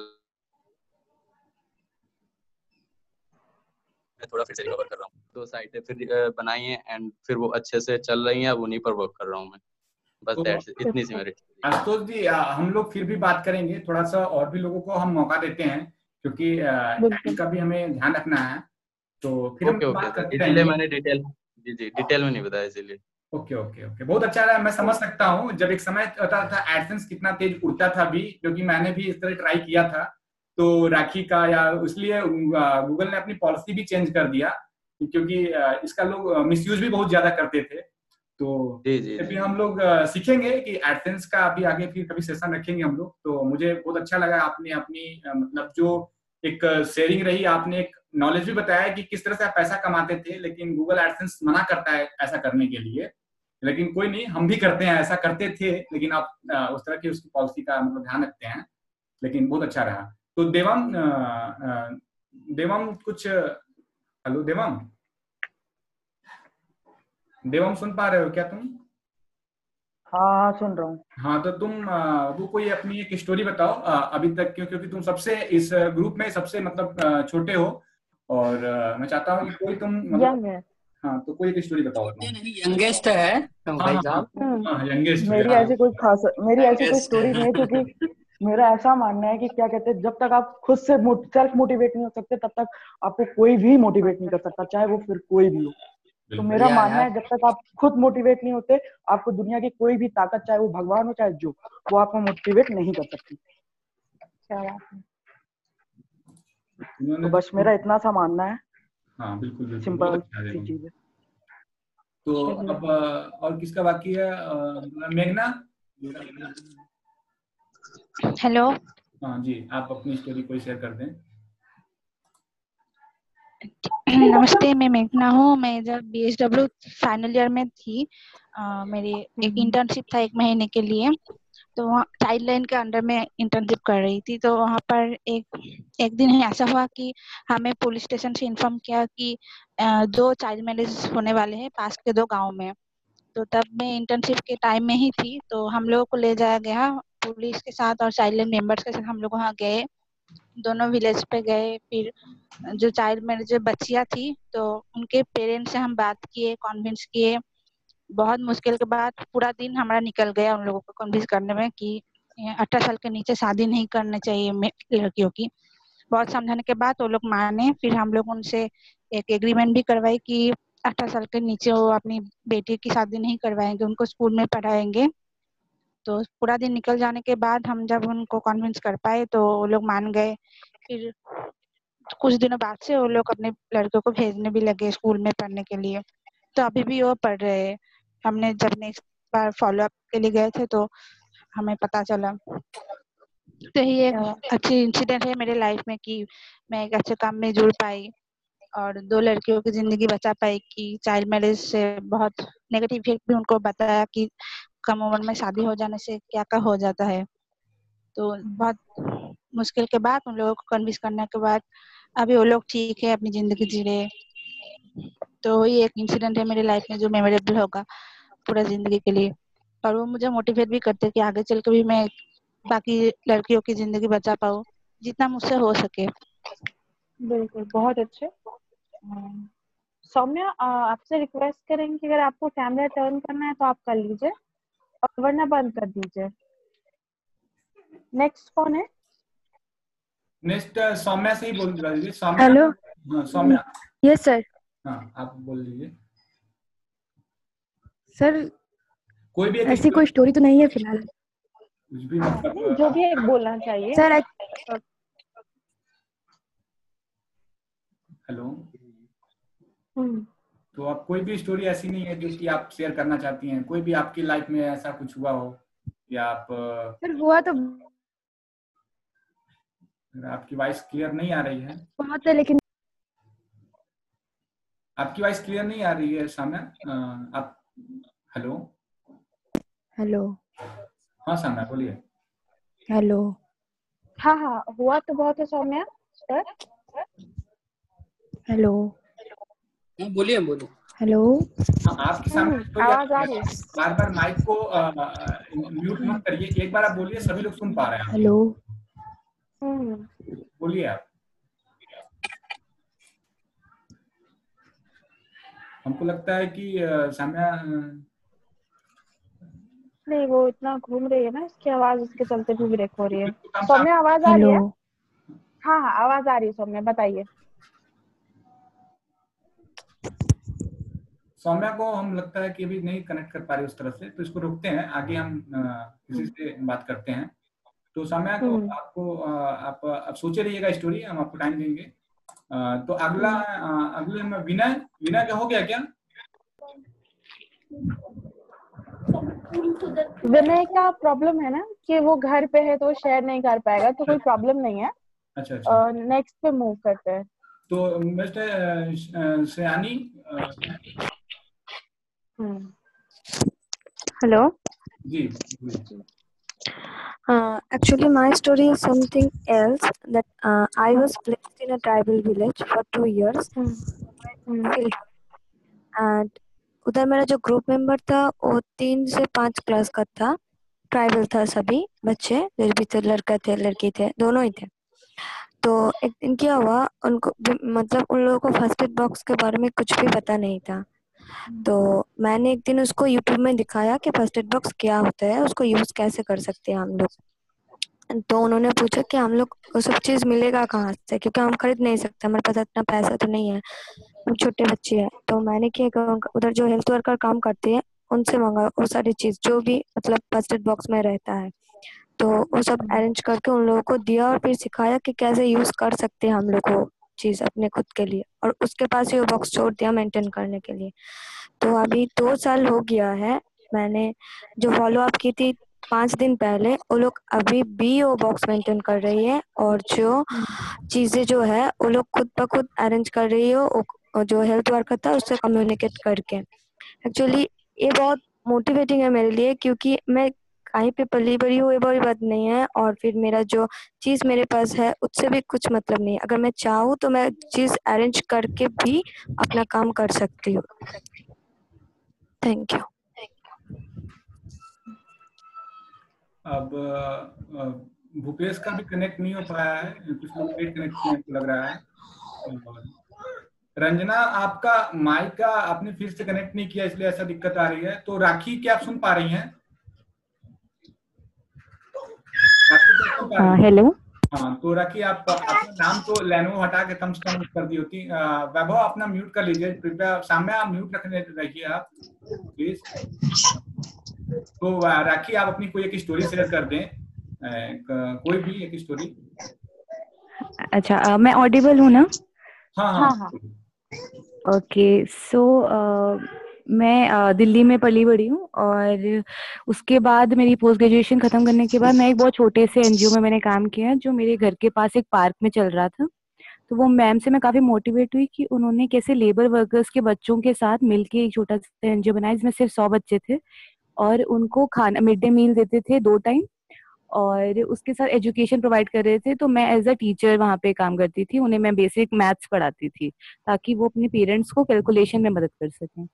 मैं थोड़ा फिर से रिकवर कर रहा हूँ। दो साइटें फिर बनाई हैं एंड फिर वो अच्छे से चल रही हैं, अब उन्हीं पर वर्क कर रहा हूँ मैं। बस दैट्स इट, इतनी सी मेरी। आशुतोष जी, हम लोग फिर भी बात करेंगे थोड़ा सा, और भी लोगों को हम मौका देते हैं क्योंकि टाइम का भी हमें ध्यान रखना है। तो फिर okay, हम okay, बात करते हैं। मैंने डिटेल जी जी डिटेल में नहीं बताया इसलिए। ओके ओके ओके बहुत अच्छा रहा। मैं समझ सकता हूँ जब एक समय था एडसेंस कितना तेज उड़ता था भी, क्योंकि मैंने भी इस तरह ट्राई किया था। तो राखी का या इसलिए गूगल ने अपनी पॉलिसी भी चेंज कर दिया क्योंकि इसका लोग मिसयूज भी बहुत ज्यादा करते थे। तो जी जी फिर हम लोग सीखेंगे कि एडसेंस का अभी आगे फिर कभी सेशन रखेंगे हम लोग। तो मुझे बहुत अच्छा लगा, आपने अपनी मतलब जो एक शेयरिंग रही, आपने एक नॉलेज भी बताया कि किस तरह से आप पैसा कमाते थे, लेकिन गूगल एडसेंस मना करता है ऐसा करने के लिए। लेकिन कोई नहीं, हम भी करते हैं, ऐसा करते थे, लेकिन आप उस तरह की उसकी पॉलिसी का मतलब ध्यान रखते हैं। लेकिन बहुत अच्छा रहा। तो देवम देवम कुछ हेलो देवम देवम सुन पा रहे हो क्या तुम? हाँ सुन रहा हूँ। हाँ तो तुम वो कोई अपनी एक स्टोरी बताओ अभी तक, क्योंकि तुम सबसे इस ग्रुप में सबसे मतलब छोटे हो और मैं चाहता हूँ कि कोई तुम मतलब हाँ तो कोई एक स्टोरी बताओ। यंगेस्ट है भाई साहब, यंगेस्ट। मेरी ऐसी कोई खास मेरी ऐसी कोई स्टोरी नहीं है क्योंकि मेरा ऐसा मानना है कि क्या कहते हैं, जब तक आप खुद से सेल्फ मोटिवेट नहीं हो सकते तब तक आपको कोई भी मोटिवेट नहीं कर सकता, चाहे वो फिर कोई भी हो। तो मेरा मानना है जब तक आप खुद मोटिवेट नहीं होते, आपको दुनिया की कोई भी ताकत, चाहे वो भगवान हो चाहे जो, वो आपको मोटिवेट नहीं कर सकती। तो बस मेरा इतना सा मानना है। हाँ, बिल्कुल, बिल्कुल, सिंपल सी चीज है। तो अब और किसका बाकी है? मेघना। हेलो हाँ जी, आप अपनी स्टोरी कोई शेयर कर दें। नमस्ते, मैं मेघना हूँ। मैं जब बीएसडब्ल्यू फाइनल ईयर में थी, आ, मेरी एक इंटर्नशिप था एक महीने के लिए। तो वहाँ चाइल्डलाइन के अंडर में इंटर्नशिप कर रही थी। तो वहाँ पर एक एक दिन ऐसा हुआ कि हमें पुलिस स्टेशन से इन्फॉर्म किया कि आ, दो चाइल्ड मैरिज होने वाले हैं पास के दो गाँव में। तो तब मैं इंटर्नशिप के टाइम में ही थी। तो हम लोगों को ले जाया गया पुलिस के साथ और चाइल्ड मेंबर्स के साथ। हम लोग वहाँ गए, दोनों विलेज पे गए। फिर जो चाइल्ड मैरिज बच्चियाँ थी तो उनके पेरेंट्स से हम बात किए, कन्विंस किए। बहुत मुश्किल के बाद पूरा दिन हमारा निकल गया उन लोगों को कन्विंस करने में कि अठारह साल के नीचे शादी नहीं करनी चाहिए लड़कियों की। बहुत समझाने के बाद वो लोग माने। फिर हम लोग उनसे एक एग्रीमेंट भी करवाई कि अठारह साल के नीचे वो अपनी बेटी की शादी नहीं करवाएंगे, उनको स्कूल में पढ़ाएंगे। तो पूरा दिन निकल जाने के बाद हम जब उनको कन्विंस कर पाए तो वो लोग मान गए। फिर कुछ दिनों बाद से वो लोग अपने लड़कों को भेजने भी लगे स्कूल में पढ़ने के लिए, तो अभी भी वो पढ़ रहे हैं। हमने जब नेक्स्ट बार फॉलोअप के लिए गए थे तो हमें पता चला। तो ये अच्छी इंसिडेंट है मेरे लाइफ में कि मैं एक अच्छे काम में जुड़ पाई और दो लड़कियों की जिंदगी बचा पाई कि चाइल्ड मैरिज से बहुत नेगेटिव इफेक्ट भी उनको बताया कि कम उम्र में शादी हो जाने से क्या क्या हो जाता है। तो बहुत मुश्किल के बाद उन लोगों को कन्विंस करने के बाद अभी वो लोग ठीक है, अपनी जिंदगी जी रहे। तो ये एक इंसिडेंट है मेरे लाइफ में जो मेमोरेबल होगा पूरा जिंदगी के लिए, और वो मुझे मोटिवेट भी करते कि आगे चल के भी मैं बाकी लड़कियों की जिंदगी बचा पाऊँ जितना मुझसे हो सके। बिल्कुल, बहुत अच्छे। सौम्या, आपसे रिक्वेस्ट करेंगे कि अगर आपको कैमरा टर्न करना है तो आप कर लीजिए और वरना बंद कर दीजिए। नेक्स्ट कौन है? नेक्स्ट सौम्या से ही बोल दीजिए। सौम्या, हेलो। हाँ सौम्या, यस सर। हाँ आप बोल लीजिए सर। कोई भी ऐसी कोई स्टोरी तो नहीं है फिलहाल, कुछ भी मतलब जो भी एक बोलना चाहिए सर। हेलो, तो आप कोई भी स्टोरी ऐसी नहीं है जो कि आप शेयर करना चाहती हैं? कोई भी आपकी लाइफ में ऐसा कुछ हुआ हो या आप सर हुआ तो आपकी वॉइस क्लियर नहीं आ रही है। बहुत है लेकिन आपकी वॉइस क्लियर नहीं आ रही है सामना। आप हेलो हेलो। हाँ सामना बोलिए। हेलो, हाँ हाँ हुआ तो बहुत है सौम्या सर। हेलो बोलिए बोलिए। हेलो, आपके सामने आवाज आ रही है। बार बार माइक को म्यूट मत करिए, एक बार आप बोलिए, सभी लोग सुन पा रहे हैं। हेलो बोलिए आप। हमको लगता है कि सामया नहीं, वो इतना घूम रही है ना, इसकी आवाज इसके चलते भी ब्रेक हो रही है। सौम्या आवाज आ रही है? हाँ हाँ आवाज आ रही है सौम्या, बताइए। सौम्या को हम लगता है कि अभी नहीं कनेक्ट कर पा रही उस तरह से, तो इसको रोकते हैं, आगे हम किसी से बात करते हैं। तो सौम्या को आपको आप, आप सोचे रहिएगा स्टोरी, हम आपको टाइम देंगे। तो अगला अगले में विनय। विनय क्या हो गया? क्या विनय का प्रॉब्लम है ना कि वो घर पे है तो शेयर नहीं कर पाएगा, तो कोई प्रॉब्लम नहीं है। अच्छा, नेक्स्ट पे मूव करते हैं। तो mister Sayani. Hello ji. uh, actually my story is something else that uh, I was placed in a tribal village for two years and उधर मेरा जो ग्रुप मेंबर था वो तीन से पाँच क्लास का था, ट्राइबल था सभी बच्चे, फिर भी तो लड़का थे लड़की थे दोनों ही थे। तो एक दिन क्या हुआ, उनको मतलब उन लोगों को फर्स्ट एड बॉक्स के बारे में कुछ भी पता नहीं था। तो मैंने एक दिन उसको YouTube में दिखाया कि फर्स्ट एड बॉक्स क्या होता है, उसको यूज कैसे कर सकते हैं हम लोग। तो उन्होंने पूछा कि हम लोग वो सब चीज मिलेगा कहाँ से, क्योंकि हम खरीद नहीं सकते, हमारे पास इतना पैसा तो नहीं है, हम छोटे बच्चे हैं। तो मैंने क्या, उधर जो हेल्थ वर्कर काम करते हैं उनसे मंगा वो सारी चीज जो भी मतलब फर्स्ट एड बॉक्स में रहता है, तो वो सब अरेंज करके उन लोगों को दिया और फिर सिखाया कि कैसे यूज कर सकते हैं हम लोग को चीज अपने खुद के लिए, और उसके पास ही वो बॉक्स छोड़ दिया मेंटेन करने के लिए। तो अभी दो साल हो गया है, मैंने जो फॉलो अप की थी पाँच दिन पहले, वो लोग अभी भी वो बॉक्स मेंटेन कर रही है और जो चीजें जो है वो लोग खुद ब खुद अरेंज कर रही है, और जो हेल्थ वर्कर था उससे कम्युनिकेट करके। एक्चुअली ये बहुत मोटिवेटिंग है मेरे लिए, क्योंकि मैं कहीं पे पली बड़ी हुई बड़ी बात नहीं है, और फिर मेरा जो चीज मेरे पास है उससे भी कुछ मतलब नहीं है। अगर मैं चाहूँ तो मैं चीज अरेंज करके भी अपना काम कर सकती हूँ। Thank you. अब भूपेश का भी कनेक्ट नहीं हो पाया है, कुछ लोग लेट कनेक्ट किए लग रहा है। रंजना, आपका माइक का आपने फिर से कनेक्ट नहीं किया इसलिए ऐसा दिक्कत आ रही है। तो राखी, क्या आप सुन पा रही हैं? हेलो। हाँ तो राखी, आप अपना नाम तो लेनो हटा के कम से कम कर दी होती। वैभव, अपना म्यूट कर लीजिए कृपया। सामने आप म्यूट रखने रहिए आप प्लीज। तो राखी, आप अपनी कोई एक स्टोरी शेयर कर दें, कोई भी एक स्टोरी। अच्छा uh, मैं ऑडिबल हूँ ना? हाँ हाँ ओके सो मैं uh, दिल्ली में पली बड़ी हूँ और उसके बाद मेरी पोस्ट ग्रेजुएशन खत्म करने के बाद मैं एक बहुत छोटे से एनजीओ में मैंने काम किया जो मेरे घर के पास एक पार्क में चल रहा था। तो वो मैम से मैं काफी मोटिवेट हुई कि उन्होंने कैसे लेबर वर्कर्स के बच्चों के साथ मिलके एक छोटा सा एनजीओ बनाया जिसमें सिर्फ सौ बच्चे थे और उनको खाना मिड डे मील देते थे दो टाइम और उसके साथ एजुकेशन प्रोवाइड कर रहे थे। तो मैं एज अ टीचर वहाँ पे काम करती थी, उन्हें मैं बेसिक मैथ्स पढ़ाती थी ताकि वो अपने पेरेंट्स को कैलकुलेशन में मदद कर सकें।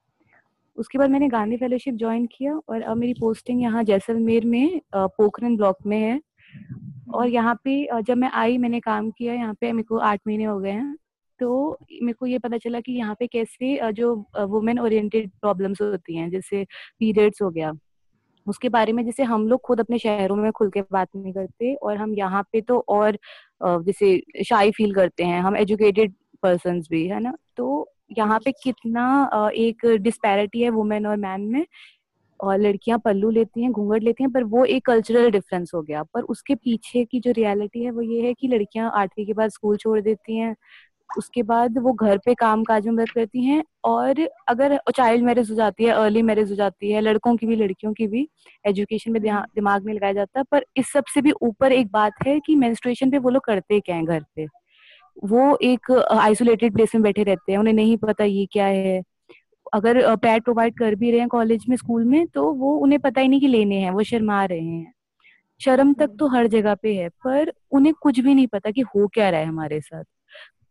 उसके बाद मैंने गांधी फेलोशिप ज्वाइन किया और अब मेरी पोस्टिंग यहाँ जैसलमेर में पोखरन ब्लॉक में है। और यहाँ पे जब मैं आई मैंने काम किया यहाँ पे, मेरे को आठ महीने हो गए हैं। तो मेरे को ये पता चला कि यहाँ पे कैसे जो वुमेन ओरिएंटेड प्रॉब्लम्स होती हैं जैसे पीरियड्स हो गया उसके बारे में, जैसे हम लोग खुद अपने शहरों में खुल के बात नहीं करते और हम यहाँ पे तो और जैसे शाई फील करते हैं हम एजुकेटेड पर्संस भी, है ना। तो यहाँ पे कितना एक डिस्पैरिटी है वुमेन और मैन में और लड़कियां पल्लू लेती हैं घूंघट लेती हैं पर वो एक कल्चरल डिफरेंस हो गया। पर उसके पीछे की जो रियलिटी है वो ये है कि लड़कियां आठवीं के बाद स्कूल छोड़ देती हैं, उसके बाद वो घर पे काम काज में मदद करती हैं और अगर चाइल्ड मैरिज हो जाती है अर्ली मैरिज हो जाती है लड़कों की भी लड़कियों की भी, एजुकेशन में दिमाग नहीं लगाया जाता। पर इस सबसे भी ऊपर एक बात है कि मेंस्ट्रुएशन पे वो लोग करते क्या है, घर पे वो एक आइसोलेटेड प्लेस में बैठे रहते हैं, उन्हें नहीं पता ये क्या है। अगर पैड प्रोवाइड कर भी रहे हैं कॉलेज में स्कूल में तो वो उन्हें पता ही नहीं कि लेने हैं, वो शर्मा रहे हैं। शर्म तक तो हर जगह पे है पर उन्हें कुछ भी नहीं पता कि हो क्या रहा है हमारे साथ।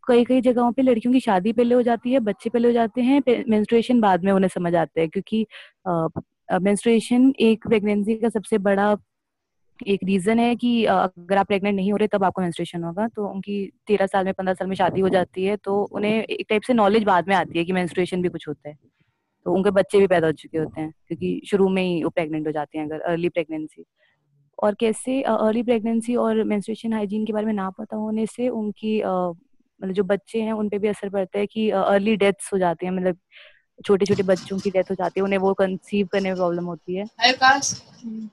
कई कई जगहों पे लड़कियों की शादी पहले हो जाती है, बच्चे पहले हो जाते हैं, मेंस्ट्रुएशन बाद में उन्हें समझ आते हैं क्योंकि मेंस्ट्रुएशन एक प्रेगनेंसी का सबसे बड़ा एक रीजन है कि अगर आप प्रेग्नेंट नहीं हो रहे तब आपको मेंस्ट्रुएशन होगा। तो उनकी तेरह साल में पंद्रह साल में शादी हो जाती है तो उन्हें एक टाइप से नॉलेज बाद में आती है कि मेंस्ट्रुएशन भी कुछ होता है। तो उनके बच्चे भी पैदा हो चुके होते हैं क्योंकि शुरू में ही वो प्रेग्नेंट हो जाते हैं अगर अर्ली प्रेगनेंसी। और कैसे अर्ली प्रेगनेंसी और मेंस्ट्रुएशन हाइजीन के बारे में ना पता होने से उनकी मतलब जो बच्चे हैं उन पे भी असर पड़ता है कि अर्ली डेथ्स हो जाती है, मतलब छोटे छोटे बच्चों की डेथ हो जाती है, उन्हें वो कंसीव करने में प्रॉब्लम होती है।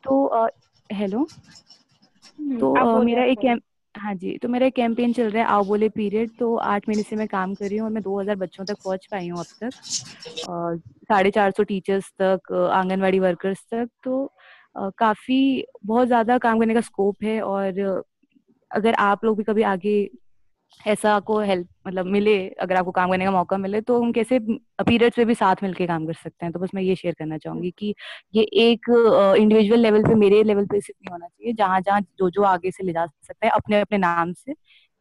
तो हेलो तो uh, मेरा एक कैंप हाँ जी तो मेरा एक कैंपेन चल रहा है आओ बोले पीरियड। तो आठ महीने से मैं काम कर रही हूँ और मैं दो हज़ार बच्चों तक पहुँच पाई हूँ अब तक, साढ़े चार सौ टीचर्स तक आंगनवाड़ी वर्कर्स तक। तो uh, काफ़ी बहुत ज़्यादा काम करने का स्कोप है और अगर आप लोग भी कभी आगे ऐसा आपको हेल्प मतलब मिले, अगर आपको काम करने का मौका मिले तो हम कैसे पीरियड्स पे भी साथ मिलके काम कर सकते हैं। तो बस मैं ये शेयर करना चाहूंगी कि ये एक इंडिविजुअल लेवल पे मेरे लेवल पे सिर्फ नहीं होना चाहिए, जहाँ जहाँ जो जो आगे से ले जा सकते हैं अपने अपने नाम से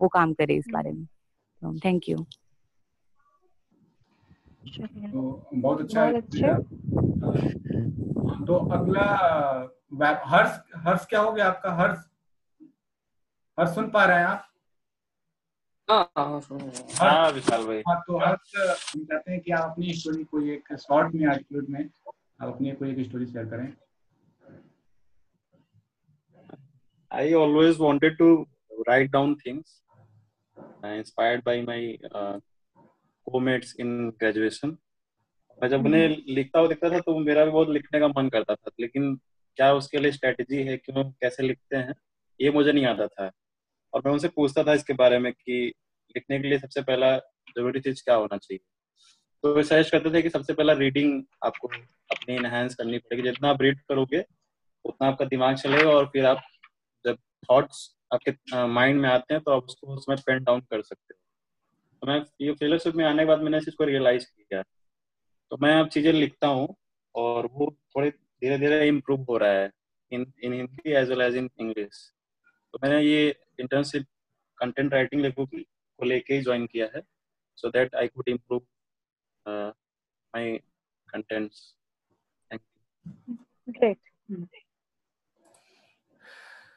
वो काम करे इस बारे में। तो थैंक यू। तो बहुत अच्छा है। तो अगला हर्ष, हर्ष क्या हो गया आपका? हर्ष हर्ष सुन पा रहे हैं आप? हाँ विशाल भाई। हाँ तो आज हम चाहते हैं कि आप अपनी स्टोरी को एक शॉर्ट में एटीट्यूड में आप अपनी कोई एक स्टोरी शेयर करें। I always wanted to write down things inspired by my co-mates in graduation. मैं जब उन्हें लिखता हुआ देखता था तो मेरा भी बहुत लिखने का मन करता था, लेकिन क्या उसके लिए स्ट्रेटेजी है, क्यों कैसे लिखते हैं ये मुझे नहीं आता था। और मैं उनसे पूछता था इसके बारे में कि लिखने के लिए सबसे पहला जरूरी चीज क्या होना चाहिए। तो वे सजेस्ट करते थे कि सबसे पहला रीडिंग आपको अपनी इनहैंस करनी पड़ेगी, जितना आप रीड करोगे उतना आपका दिमाग चलेगा और फिर आप जब थॉट्स आपके माइंड में आते हैं तो आप उसको उसमें पेन डाउन कर सकते हो। तो मैं ये फेलोशिप में आने के बाद मैंने इस चीज़ को रियलाइज किया, तो मैं अब चीज़ें लिखता हूँ और वो थोड़े धीरे धीरे इम्प्रूव हो रहा है in in Hindi as well as in English. तो मैंने ये इंटर्नशिप कंटेंट राइटिंग लेखों को लेके ही ज्वाइन किया है so that I could improve my contents. Thank you. Great.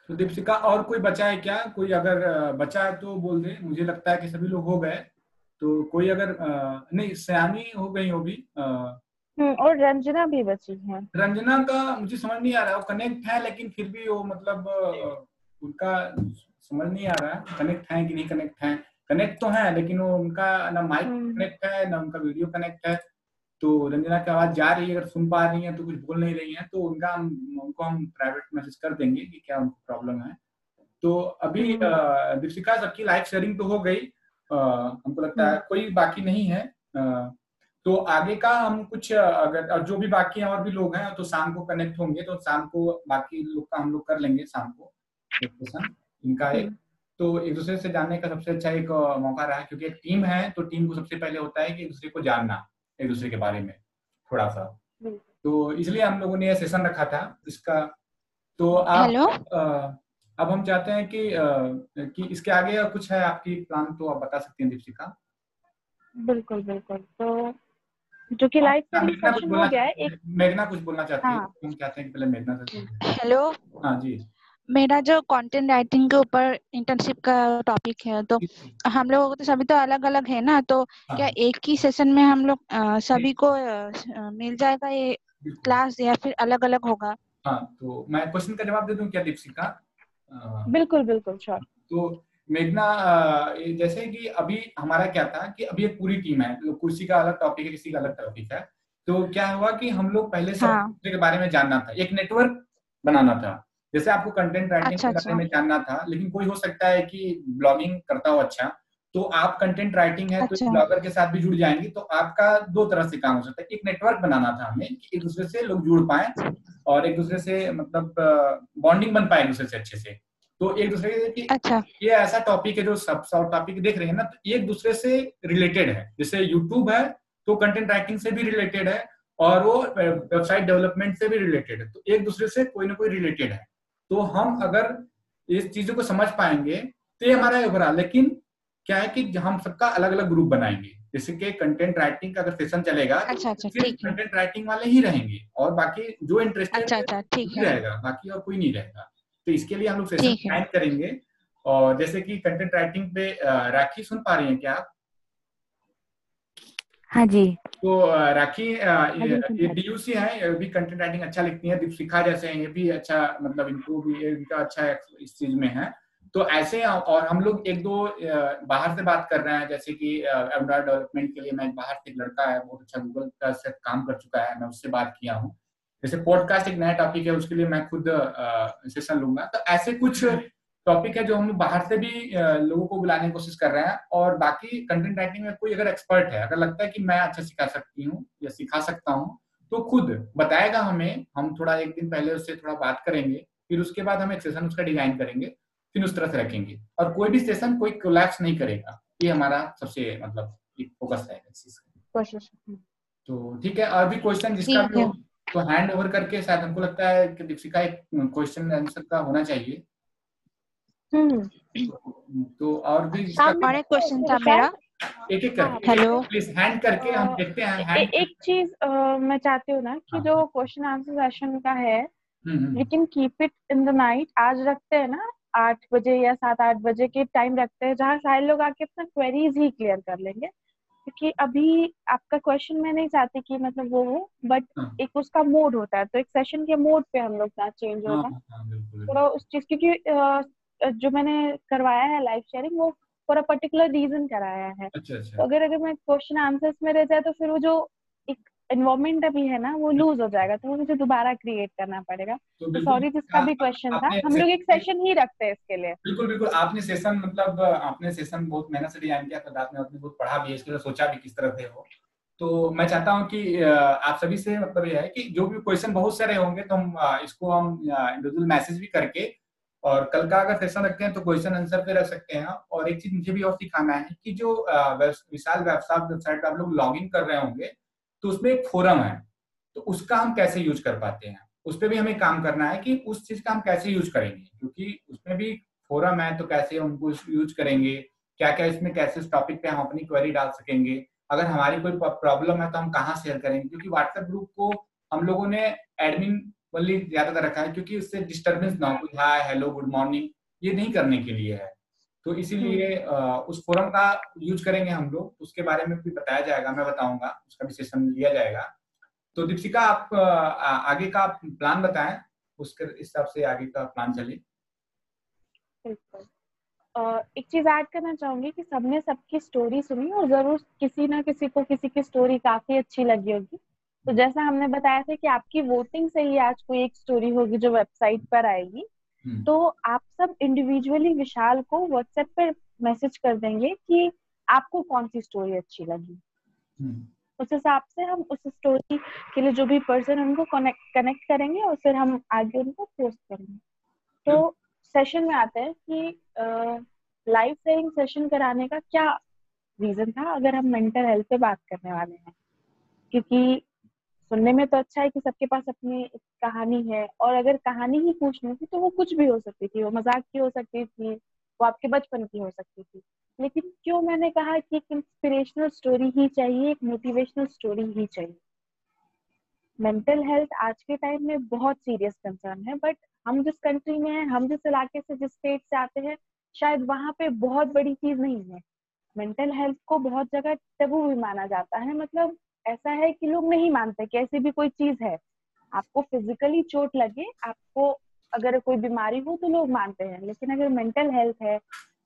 तो दीपिका और कोई बचा है क्या? कोई अगर बचा है तो बोल दे। मुझे लगता है कि सभी लोग हो गए, तो कोई अगर नहीं सयानी हो गई होगी और रंजना भी बची है। रंजना का मुझे समझ नहीं आ रहा, वो कनेक्ट है लेकिन फिर भी वो मतलब उनका समझ नहीं आ रहा है कनेक्ट है कि नहीं कनेक्ट है। कनेक्ट तो है लेकिन वो उनका ना माइक कनेक्ट है ना उनका वीडियो कनेक्ट है। तो रंजना की आवाज जा रही है, अगर सुन पा रही है तो कुछ बोल नहीं रही है, तो उनका हम उनको हम प्राइवेट मैसेज कर देंगे कि क्या उनको प्रॉब्लम है। तो अभी दीपिका सबकी लाइव शेयरिंग तो हो गई, हमको लगता है कोई बाकी नहीं है, तो आगे का हम कुछ अगर जो भी बाकी और भी लोग हैं तो शाम को कनेक्ट होंगे, तो शाम को बाकी लोग का हम लोग कर लेंगे शाम को इनका एक, तो एक दूसरे से जानने का सबसे अच्छा एक मौका रहा, क्योंकि एक टीम है तो टीम को सबसे पहले होता है कि एक दूसरे को जानना एक दूसरे के बारे में थोड़ा सा, तो इसलिए हम लोगों ने यह सेशन रखा था इसका। तो आप अब हम चाहते हैं कि कि इसके आगे कुछ है आपकी प्लान, तो आप बता सकती हैं दीपिका। बिल्कुल बिल्कुल, तो जो कि लाइव पे डिस्कशन हो गया है, एक मेघना कुछ बोलना चाहती है, हम चाहते हैं कि पहले मेघना से। हेलो, हाँ जी, मेरा जो कंटेंट राइटिंग के ऊपर इंटर्नशिप का टॉपिक है, तो हम लोग तो सभी तो अलग अलग है ना, तो हाँ। क्या एक ही सेशन में हम लोग सभी को मिल जाएगा ये क्लास या फिर अलग अलग होगा? हाँ, तो मैं क्वेश्चन का जवाब दे दूं क्या दीपिका? बिल्कुल बिल्कुल श्योर। तो मेघना, जैसे कि अभी हमारा क्या था कि अभी एक पूरी टीम है, तो कुर्सी का अलग टॉपिक है, किसी का अलग टॉपिक है, तो क्या हुआ कि हम लोग पहले से हाँ। के बारे में जानना था, एक नेटवर्क बनाना था, जैसे आपको कंटेंट राइटिंग अच्छा, के बारे में जानना था, लेकिन कोई हो सकता है कि ब्लॉगिंग करता हो अच्छा, तो आप कंटेंट राइटिंग है अच्छा। तो ब्लॉगर के साथ भी जुड़ जाएंगे, तो आपका दो तरह से काम हो सकता है, एक नेटवर्क बनाना था हमें कि एक दूसरे से लोग जुड़ पाए और एक दूसरे से मतलब बॉन्डिंग बन पाए एक दूसरे से अच्छे से, तो एक दूसरे की अच्छा। ये ऐसा टॉपिक है जो सब सब टॉपिक देख रहे हैं ना, तो ये एक दूसरे से रिलेटेड है, जैसे यूट्यूब है तो कंटेंट राइटिंग से भी रिलेटेड है और वो वेबसाइट डेवलपमेंट से भी रिलेटेड है, तो एक दूसरे से कोई ना कोई रिलेटेड है, तो हम अगर इस चीजों को समझ पाएंगे तो ये हमारा ओवरऑल, लेकिन क्या है कि हम सबका अलग अलग ग्रुप बनाएंगे, जैसे कि कंटेंट राइटिंग का अगर सेशन चलेगा अच्छा, अच्छा, सिर्फ कंटेंट राइटिंग वाले ही रहेंगे और बाकी जो इंटरेस्टेड अच्छा, अच्छा, रहेगा, रहेगा बाकी और कोई नहीं रहेगा, तो इसके लिए हम लोग सेशन प्लान करेंगे। और जैसे कि कंटेंट राइटिंग पे राखी सुन पा रही है क्या आप? हाँ जी, तो राखी ये डीयूसी है, ये भी कंटेंट राइटिंग अच्छा लिखती है, दीपिका जैसे हैं ये भी अच्छा, मतलब इनको भी इनका अच्छा इस चीज में है, तो ऐसे और हम लोग एक दो बाहर से बात कर रहे हैं, जैसे कि एंड्रॉइड डेवलपमेंट के लिए मैं बाहर से एक लड़का है बहुत अच्छा गूगल का से काम कर चुका है, मैं उससे बात किया हूँ, जैसे पॉडकास्ट एक नया टॉपिक है उसके लिए मैं खुद सेशन लूंगा, तो ऐसे कुछ टॉपिक है जो हम बाहर से भी लोगों को बुलाने की कोशिश कर रहे हैं, और बाकी कंटेंट राइटिंग में कोई अगर एक्सपर्ट है, अगर लगता है कि मैं अच्छा सिखा सकती हूँ या सिखा सकता हूँ तो खुद बताएगा हमें, हम थोड़ा एक दिन पहले उससे थोड़ा बात करेंगे, फिर उसके बाद हम एक सेशन उसका डिजाइन करेंगे, फिर उस तरह से रखेंगे, और कोई भी सेशन कोई कोलैप्स नहीं करेगा, ये हमारा सबसे मतलब एक फोकस रहेगा। तो ठीक है, और भी क्वेश्चन जिसका भी हो तो हैंड ओवर करके, शायद हमको लगता है कि दीपिका एक क्वेश्चन आंसर का होना चाहिए। हम्म, तो और भी बड़े क्वेश्चन था मेरा, एक एक करके हेलो प्लीज हैंड करके हम देखते हैं। ए, एक चीज मैं चाहती हूँ ना कि हाँ। जो क्वेश्चन आंसर सेशन का है, लेकिन keep it in the night, आज रखते हैं ना आठ बजे या सात आठ बजे के टाइम रखते हैं, जहाँ सारे लोग आके अपना क्वेरीज ही क्लियर कर लेंगे, क्योंकि अभी आपका क्वेश्चन मैं नहीं चाहती कि मतलब वो हो, बट हाँ। एक उसका मोड होता है, तो एक सेशन के मोड पे हम लोग ना चेंज होगा थोड़ा उस चीज, क्योंकि जो मैंने करवाया है लाइव शेयरिंग वो फॉर अ पर्टिकुलर रीजन कराया है, अच्छा, अच्छा। तो अगर अगर मैं क्वेश्चन आंसर्स में रह जाए तो फिर वो जो एक एनवायरमेंट अभी है ना वो लूज हो जाएगा, तो वो मुझे दोबारा क्रिएट करना पड़ेगा, तो सॉरी जिसका भी क्वेश्चन था, हम लोग एक सेशन ही रखते हैं इसके लिए। बिल्कुल बिल्कुल, आपने सेशन मतलब आपने सेशन बहुत मेहनत से डिजाइन किया, तो आपने आपने बहुत पढ़ा भी, इसके लिए सोचा भी किस तरह से हो, तो मैं चाहता हूँ कि आप सभी से मतलब ये है कि जो भी क्वेश्चन बहुत सारे होंगे तो हम इसको हम इंडिविजुअल मैसेज भी करके और कल का अगर सेशन रखते हैं तो क्वेश्चन आंसर पे रख सकते हैं। और एक चीज मुझे भी और सिखाना है कि जो विशाल वेबसाइट वेबसाइट पर आप लोग लॉग इन कर रहे होंगे तो उसमें एक फोरम है, तो उसका हम कैसे यूज कर पाते हैं, उस पर भी हमें काम करना है कि उस चीज का हम कैसे यूज करेंगे, क्योंकि उसमें भी फोरम है तो कैसे उनको यूज करेंगे, क्या क्या इसमें कैसे उस टॉपिक पे हम अपनी क्वेरी डाल सकेंगे, अगर हमारी कोई प्रॉब्लम है तो हम कहाँ शेयर करेंगे, क्योंकि व्हाट्सएप ग्रुप को हम लोगों ने एडमिन बल्कि ज्यादातर रखा है क्योंकि उससे डिस्टर्बेंस ना हो, हाय हेलो गुड मॉर्निंग ये नहीं करने के लिए है, तो इसीलिए उस फोरम का यूज करेंगे हम लोग, उसके बारे में भी बताया जाएगा, मैं बताऊंगा, उसका भी सेशन लिया जाएगा। तो दीपिका आप आगे का प्लान बताएं, उसके हिसाब से आगे का प्लान चले। एक चीज ऐड करना चाहूंगी कि सबने सबकी स्टोरी सुनी और जरूर किसी ना किसी को किसी की स्टोरी काफी अच्छी लगी होगी, तो जैसा हमने बताया था कि आपकी वोटिंग से ही आज कोई एक स्टोरी होगी जो वेबसाइट पर आएगी, हुँ. तो आप सब इंडिविजुअली विशाल को व्हाट्सएप पर मैसेज कर देंगे कि आपको कौन सी स्टोरी अच्छी लगी. हुँ. उस हिसाब से हम उस स्टोरी के लिए जो भी पर्सन उनको कनेक्ट कनेक्ट करेंगे और फिर हम आगे उनको पोस्ट करेंगे. तो सेशन में आता है कि लाइफ शेयरिंग सेशन कराने का क्या रीजन था अगर हम मेंटल हेल्थ पे बात करने वाले हैं, क्योंकि सुनने में तो अच्छा है कि सबके पास अपनी कहानी है और अगर कहानी ही पूछनी थी तो वो कुछ भी हो सकती थी, वो मजाक की हो सकती थी, वो आपके बचपन की हो सकती थी, लेकिन क्यों मैंने कहा कि एक इंस्पिरेशनल स्टोरी ही चाहिए, एक मोटिवेशनल स्टोरी ही चाहिए. मेंटल हेल्थ आज के टाइम में बहुत सीरियस कंसर्न है, बट हम जिस कंट्री में हैं, हम जिस इलाके से, जिस स्टेट से आते हैं, शायद वहाँ पे बहुत बड़ी चीज नहीं है. मेंटल हेल्थ को बहुत जगह टैबू भी माना जाता है, मतलब ऐसा है कि लोग नहीं मानते कि ऐसी भी कोई चीज है. आपको फिजिकली चोट लगे, आपको अगर कोई बीमारी हो तो लोग मानते हैं, लेकिन अगर मेंटल हेल्थ है,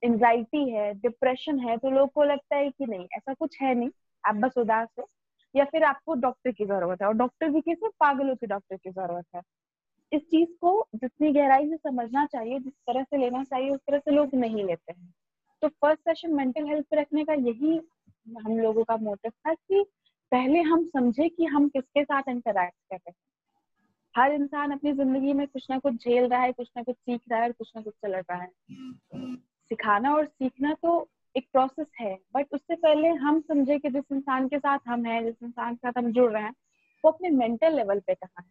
एंजाइटी है, डिप्रेशन है, तो लोग को लगता है कि नहीं ऐसा कुछ है नहीं, आप बस उदास हो या फिर आपको डॉक्टर की जरूरत है, और डॉक्टर भी कैसे, पागलों के डॉक्टर की जरूरत है. इस चीज को जितनी गहराई से समझना चाहिए, जिस तरह से लेना चाहिए, उस तरह से लोग नहीं लेते हैं. तो फर्स्ट सेशन मेंटल हेल्थ पे रखने का यही हम लोगों का मोटिव था कि पहले हम समझे कि हम किसके साथ इंटरैक्ट कर रहे हैं. हर इंसान अपनी जिंदगी में कुछ ना कुछ झेल रहा है, कुछ ना कुछ सीख रहा है और कुछ ना कुछ चल रहा है. सिखाना और सीखना तो एक प्रोसेस है, बट उससे पहले हम समझे कि जिस इंसान के साथ हम हैं, जिस इंसान के साथ हम जुड़ रहे हैं, वो अपने मेंटल लेवल पे कहाँ है,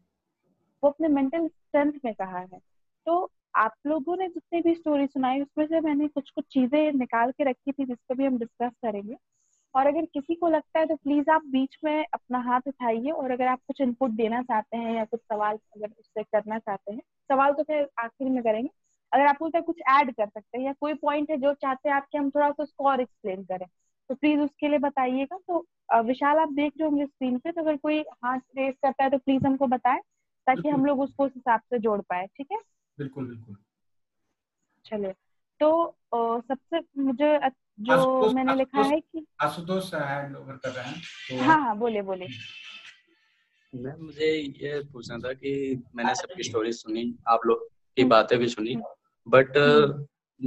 वो अपने मेंटल स्ट्रेंथ में कहा है. तो आप लोगों ने जितनी भी स्टोरी सुनाई उसमें से मैंने कुछ कुछ चीजें निकाल के रखी थी जिस पर भी हम डिस्कस करेंगे. और अगर किसी को लगता है तो प्लीज आप बीच में अपना हाथ उठाइए, और अगर आप कुछ इनपुट देना चाहते हैं या कुछ सवाल अगर उससे करना चाहते हैं, सवाल तो फिर आखिर में करेंगे, अगर आपको लगता है कुछ ऐड कर सकते हैं या कोई पॉइंट है जो चाहते हैं आपके हम थोड़ा सा उसको और एक्सप्लेन करें, तो प्लीज उसके लिए बताइएगा. तो विशाल आप देख रहे होंगे स्क्रीन पे, तो अगर कोई हाथ रेज करता है तो प्लीज हमको बताएं ताकि हम लोग उसको उस हिसाब से जोड़ पाए. ठीक है, बिल्कुल बिल्कुल. चलो, तो ओ, सबसे मुझे जो आशुतोष, मैंने आशुतोष, लिखा है कि आशुतोष हैंड ओवर कर रहे हैं तो... हाँ हाँ बोले बोले. मैं मुझे ये पूछना था कि मैंने सबकी स्टोरी सुनी, आप लोग की बातें भी सुनी, बट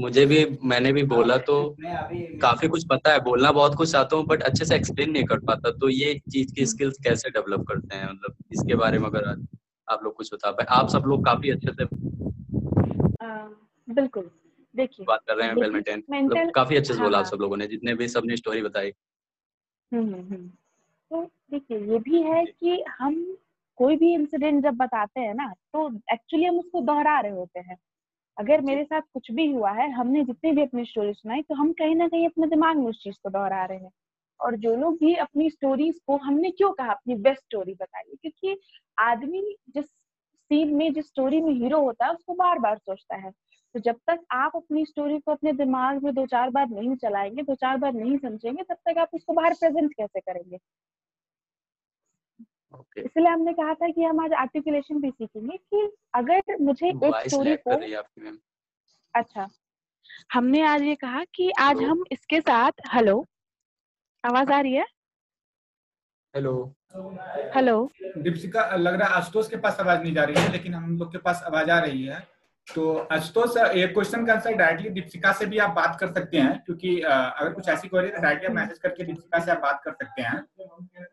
मुझे भी, मैंने भी बोला तो काफी कुछ पता है, बोलना बहुत कुछ आता हूँ बट अच्छे से एक्सप्लेन नहीं कर पाता, तो ये चीज की स्किल्स कैसे डेवलप करते हैं, मतलब इसके बारे में अगर आप लोग कुछ बता पाए. आप सब लोग काफी अच्छे से आ, बिल्कुल देखिए बात कर रहे हैं, बैडमिंटन मेंटल... काफी अच्छे से बोला आप सब लोगों ने, जितने भी सबने स्टोरी बताई. हम्म. तो देखिए ये भी है कि हम कोई भी इंसिडेंट जब बताते हैं ना तो एक्चुअली हम उसको दोहरा रहे होते हैं. अगर मेरे साथ कुछ भी हुआ है, हमने जितनी भी अपनी स्टोरी सुनाई, तो हम कहीं ना कहीं अपने दिमाग में उस चीज को दोहरा रहे हैं. और जो लोग भी अपनी स्टोरीज को, हमने क्यों कहा अपनी बेस्ट स्टोरी बताइए, क्योंकि आदमी जिस सीन में, जिस स्टोरी में हीरो होता है उसको बार बार सोचता है. तो जब तक आप अपनी स्टोरी को अपने दिमाग में दो चार बार नहीं चलाएंगे, दो चार बार नहीं समझेंगे, तब तक आप उसको बाहर प्रेजेंट कैसे करेंगे. okay. इसलिए हमने कहा था कि हम आज आर्टिकुलेशन भी सीखेंगे कि अगर मुझे एक स्टोरी को, अच्छा हमने आज ये कहा कि आज हम इसके साथ, हेलो आवाज आ रही है? हेलो हेलो दीपिका, लग रहा है आशुतोष के पास आवाज नहीं जा रही है, लेकिन हम लोग के पास आवाज आ रही है. तो आशुतोष, एक क्वेश्चन का आंसर डायरेक्टली दीपिका से भी आप बात कर सकते हैं, क्योंकि अगर कुछ ऐसी क्वेरी है डायरेक्टली मैसेज करके दीपिका से आप बात कर सकते हैं.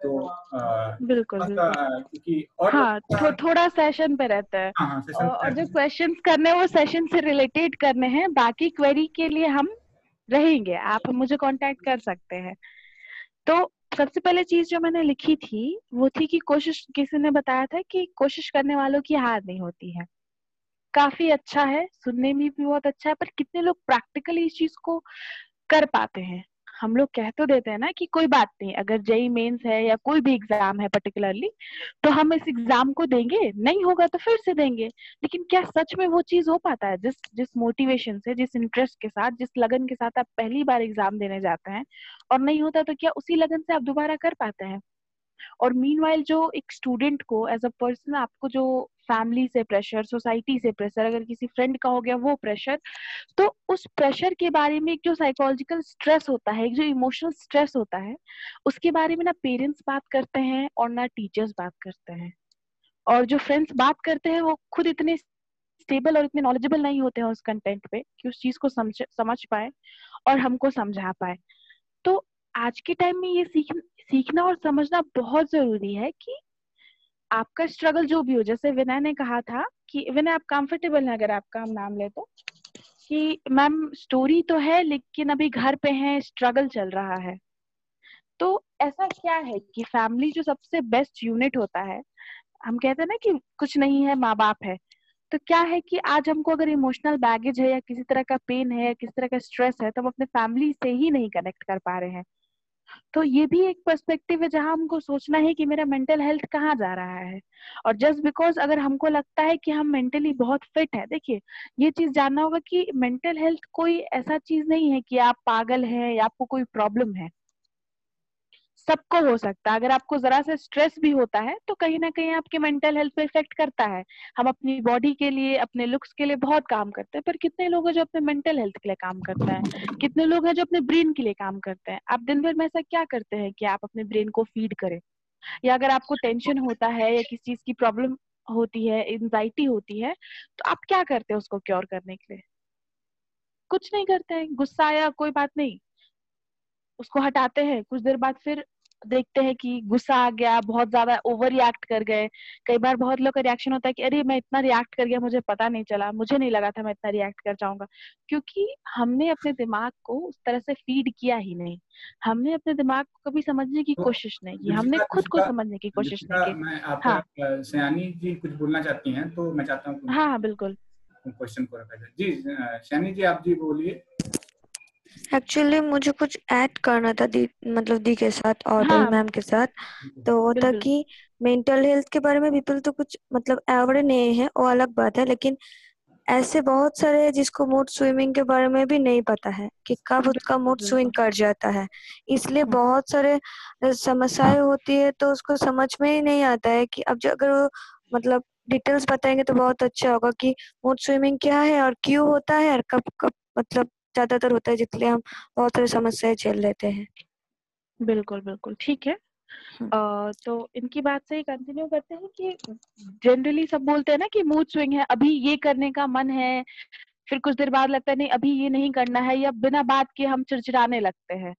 तो आ, बिल्कुल, क्योंकि और हाँ, थो, थोड़ा सेशन पे रहता है. हाँ, सेशन और जो क्वेश्चन करने हैं वो सेशन से रिलेटेड करने हैं, बाकी क्वेरी के लिए हम रहेंगे, आप मुझे कॉन्टेक्ट कर सकते हैं. तो सबसे पहले चीज जो मैंने लिखी थी वो थी कि कोशिश, किसी ने बताया था कि कोशिश करने वालों की हार नहीं होती है. काफी अच्छा है, सुनने में भी बहुत अच्छा है, पर कितने लोग प्रैक्टिकली इस चीज को कर पाते हैं. हम लोग कह तो देते हैं ना कि कोई बात नहीं, अगर जेई मेंस है या कोई भी एग्जाम है पर्टिकुलरली, तो हम इस एग्जाम को देंगे, नहीं होगा तो फिर से देंगे, लेकिन क्या सच में वो चीज हो पाता है जिस जिस मोटिवेशन से, जिस इंटरेस्ट के साथ, जिस लगन के साथ आप पहली बार एग्जाम देने जाते हैं, और नहीं होता तो क्या उसी लगन से आप दोबारा कर पाते हैं. और मीनवाइल जो एक स्टूडेंट को एज अ पर्सन, आपको जो फैमिली से प्रेशर, सोसाइटी से प्रेशर, अगर किसी फ्रेंड का हो गया वो प्रेशर, तो उस प्रेशर के बारे में एक जो साइकोलॉजिकल स्ट्रेस होता है, एक जो इमोशनल स्ट्रेस होता है, उसके बारे में ना पेरेंट्स बात करते हैं और ना टीचर्स बात करते हैं. और जो फ्रेंड्स बात करते हैं वो खुद इतने स्टेबल और इतने नॉलेजेबल नहीं होते हैं उस कंटेंट पे कि उस चीज को समझ समझ पाए और हमको समझा पाए। तो आज के टाइम में ये सीख सीखना और समझना बहुत जरूरी है कि आपका स्ट्रगल जो भी हो, जैसे विनय ने कहा था कि विनय आप कंफर्टेबल हैं अगर आपका हम नाम ले तो, कि मैम स्टोरी तो है लेकिन अभी घर पे है, स्ट्रगल चल रहा है। तो ऐसा क्या है कि फैमिली जो सबसे बेस्ट यूनिट होता है, हम कहते हैं ना कि कुछ नहीं है माँ बाप है, तो क्या है कि आज हमको अगर इमोशनल बैगेज है या किसी तरह का पेन है या किसी तरह का स्ट्रेस है तो हम अपने फैमिली से ही नहीं कनेक्ट कर पा रहे हैं। तो ये भी एक पर्सपेक्टिव है जहाँ हमको सोचना है कि मेरा मेंटल हेल्थ कहाँ जा रहा है। और जस्ट बिकॉज अगर हमको लगता है कि हम मेंटली बहुत फिट है, देखिए ये चीज जानना होगा कि मेंटल हेल्थ कोई ऐसा चीज नहीं है कि आप पागल हैं या आपको कोई प्रॉब्लम है, सबको हो सकता है। अगर आपको जरा से स्ट्रेस भी होता है तो कहीं ना कहीं आपके मेंटल हेल्थ पे इफेक्ट करता है। हम अपनी बॉडी के लिए, अपने लुक्स के लिए बहुत काम करते हैं, पर कितने लोग हैं जो अपने मेंटल हेल्थ के लिए काम करते हैं, कितने लोग हैं जो अपने ब्रेन के लिए काम करते हैं। आप दिन भर में ऐसा क्या करते हैं कि आप अपने ब्रेन को फीड करें? या अगर आपको टेंशन होता है या किसी चीज की प्रॉब्लम होती है, एंजाइटी होती है, तो आप क्या करते हैं उसको क्योर करने के लिए? कुछ नहीं करते हैं, गुस्सा आया कोई बात नहीं, उसको हटाते हैं, कुछ देर बाद फिर देखते हैं कि गुस्सा आ गया, बहुत ज्यादा ओवर रिएक्ट कर गए। कई बार बहुत लोग का रिएक्शन होता है कि अरे मैं इतना रिएक्ट कर गया, मुझे पता नहीं चला, मुझे नहीं लगा था मैं इतना रिएक्ट कर जाऊंगा, क्योंकि हमने अपने दिमाग को उस तरह से फीड किया ही नहीं, हमने अपने दिमाग को कभी समझने की कोशिश नहीं की, हमने खुद को समझने की कोशिश नहीं की। सयानी जी कुछ बोलना चाहती है तो मैं चाहता हूँ। हाँ बिल्कुल, क्वेश्चन को रखा जाए जी। सयानी जी आप जी बोलिए। एक्चुअली मुझे कुछ ऐड करना था दी, मतलब दी के साथ और हाँ, मैम के साथ, तो वो था कि मेंटल हेल्थ के बारे में पीपल तो कुछ मतलब अवेयर नहीं है, वो अलग बात है, लेकिन ऐसे बहुत सारे हैं जिसको मूड स्विंग के बारे में भी नहीं पता है कि कब उसका मूड स्विंग कर जाता है, इसलिए बहुत सारे समस्याएं होती है तो उसको समझ में ही नहीं आता है कि अब अगर वो मतलब डिटेल्स बताएंगे तो बहुत अच्छा होगा कि मूड स्विंग क्या है और क्यों होता है और कब कब मतलब ज्यादातर होता है, जितने हम बहुत सारी समस्याएं झेल लेते हैं। बिल्कुल बिल्कुल ठीक है। आ, तो इनकी बात से ही कंटिन्यू करते हैं कि जनरली सब बोलते हैं ना कि मूड स्विंग है, अभी ये करने का मन है, फिर कुछ देर बाद लगता है नहीं अभी ये नहीं करना है, या बिना बात के हम चिड़चिड़ाने लगते हैं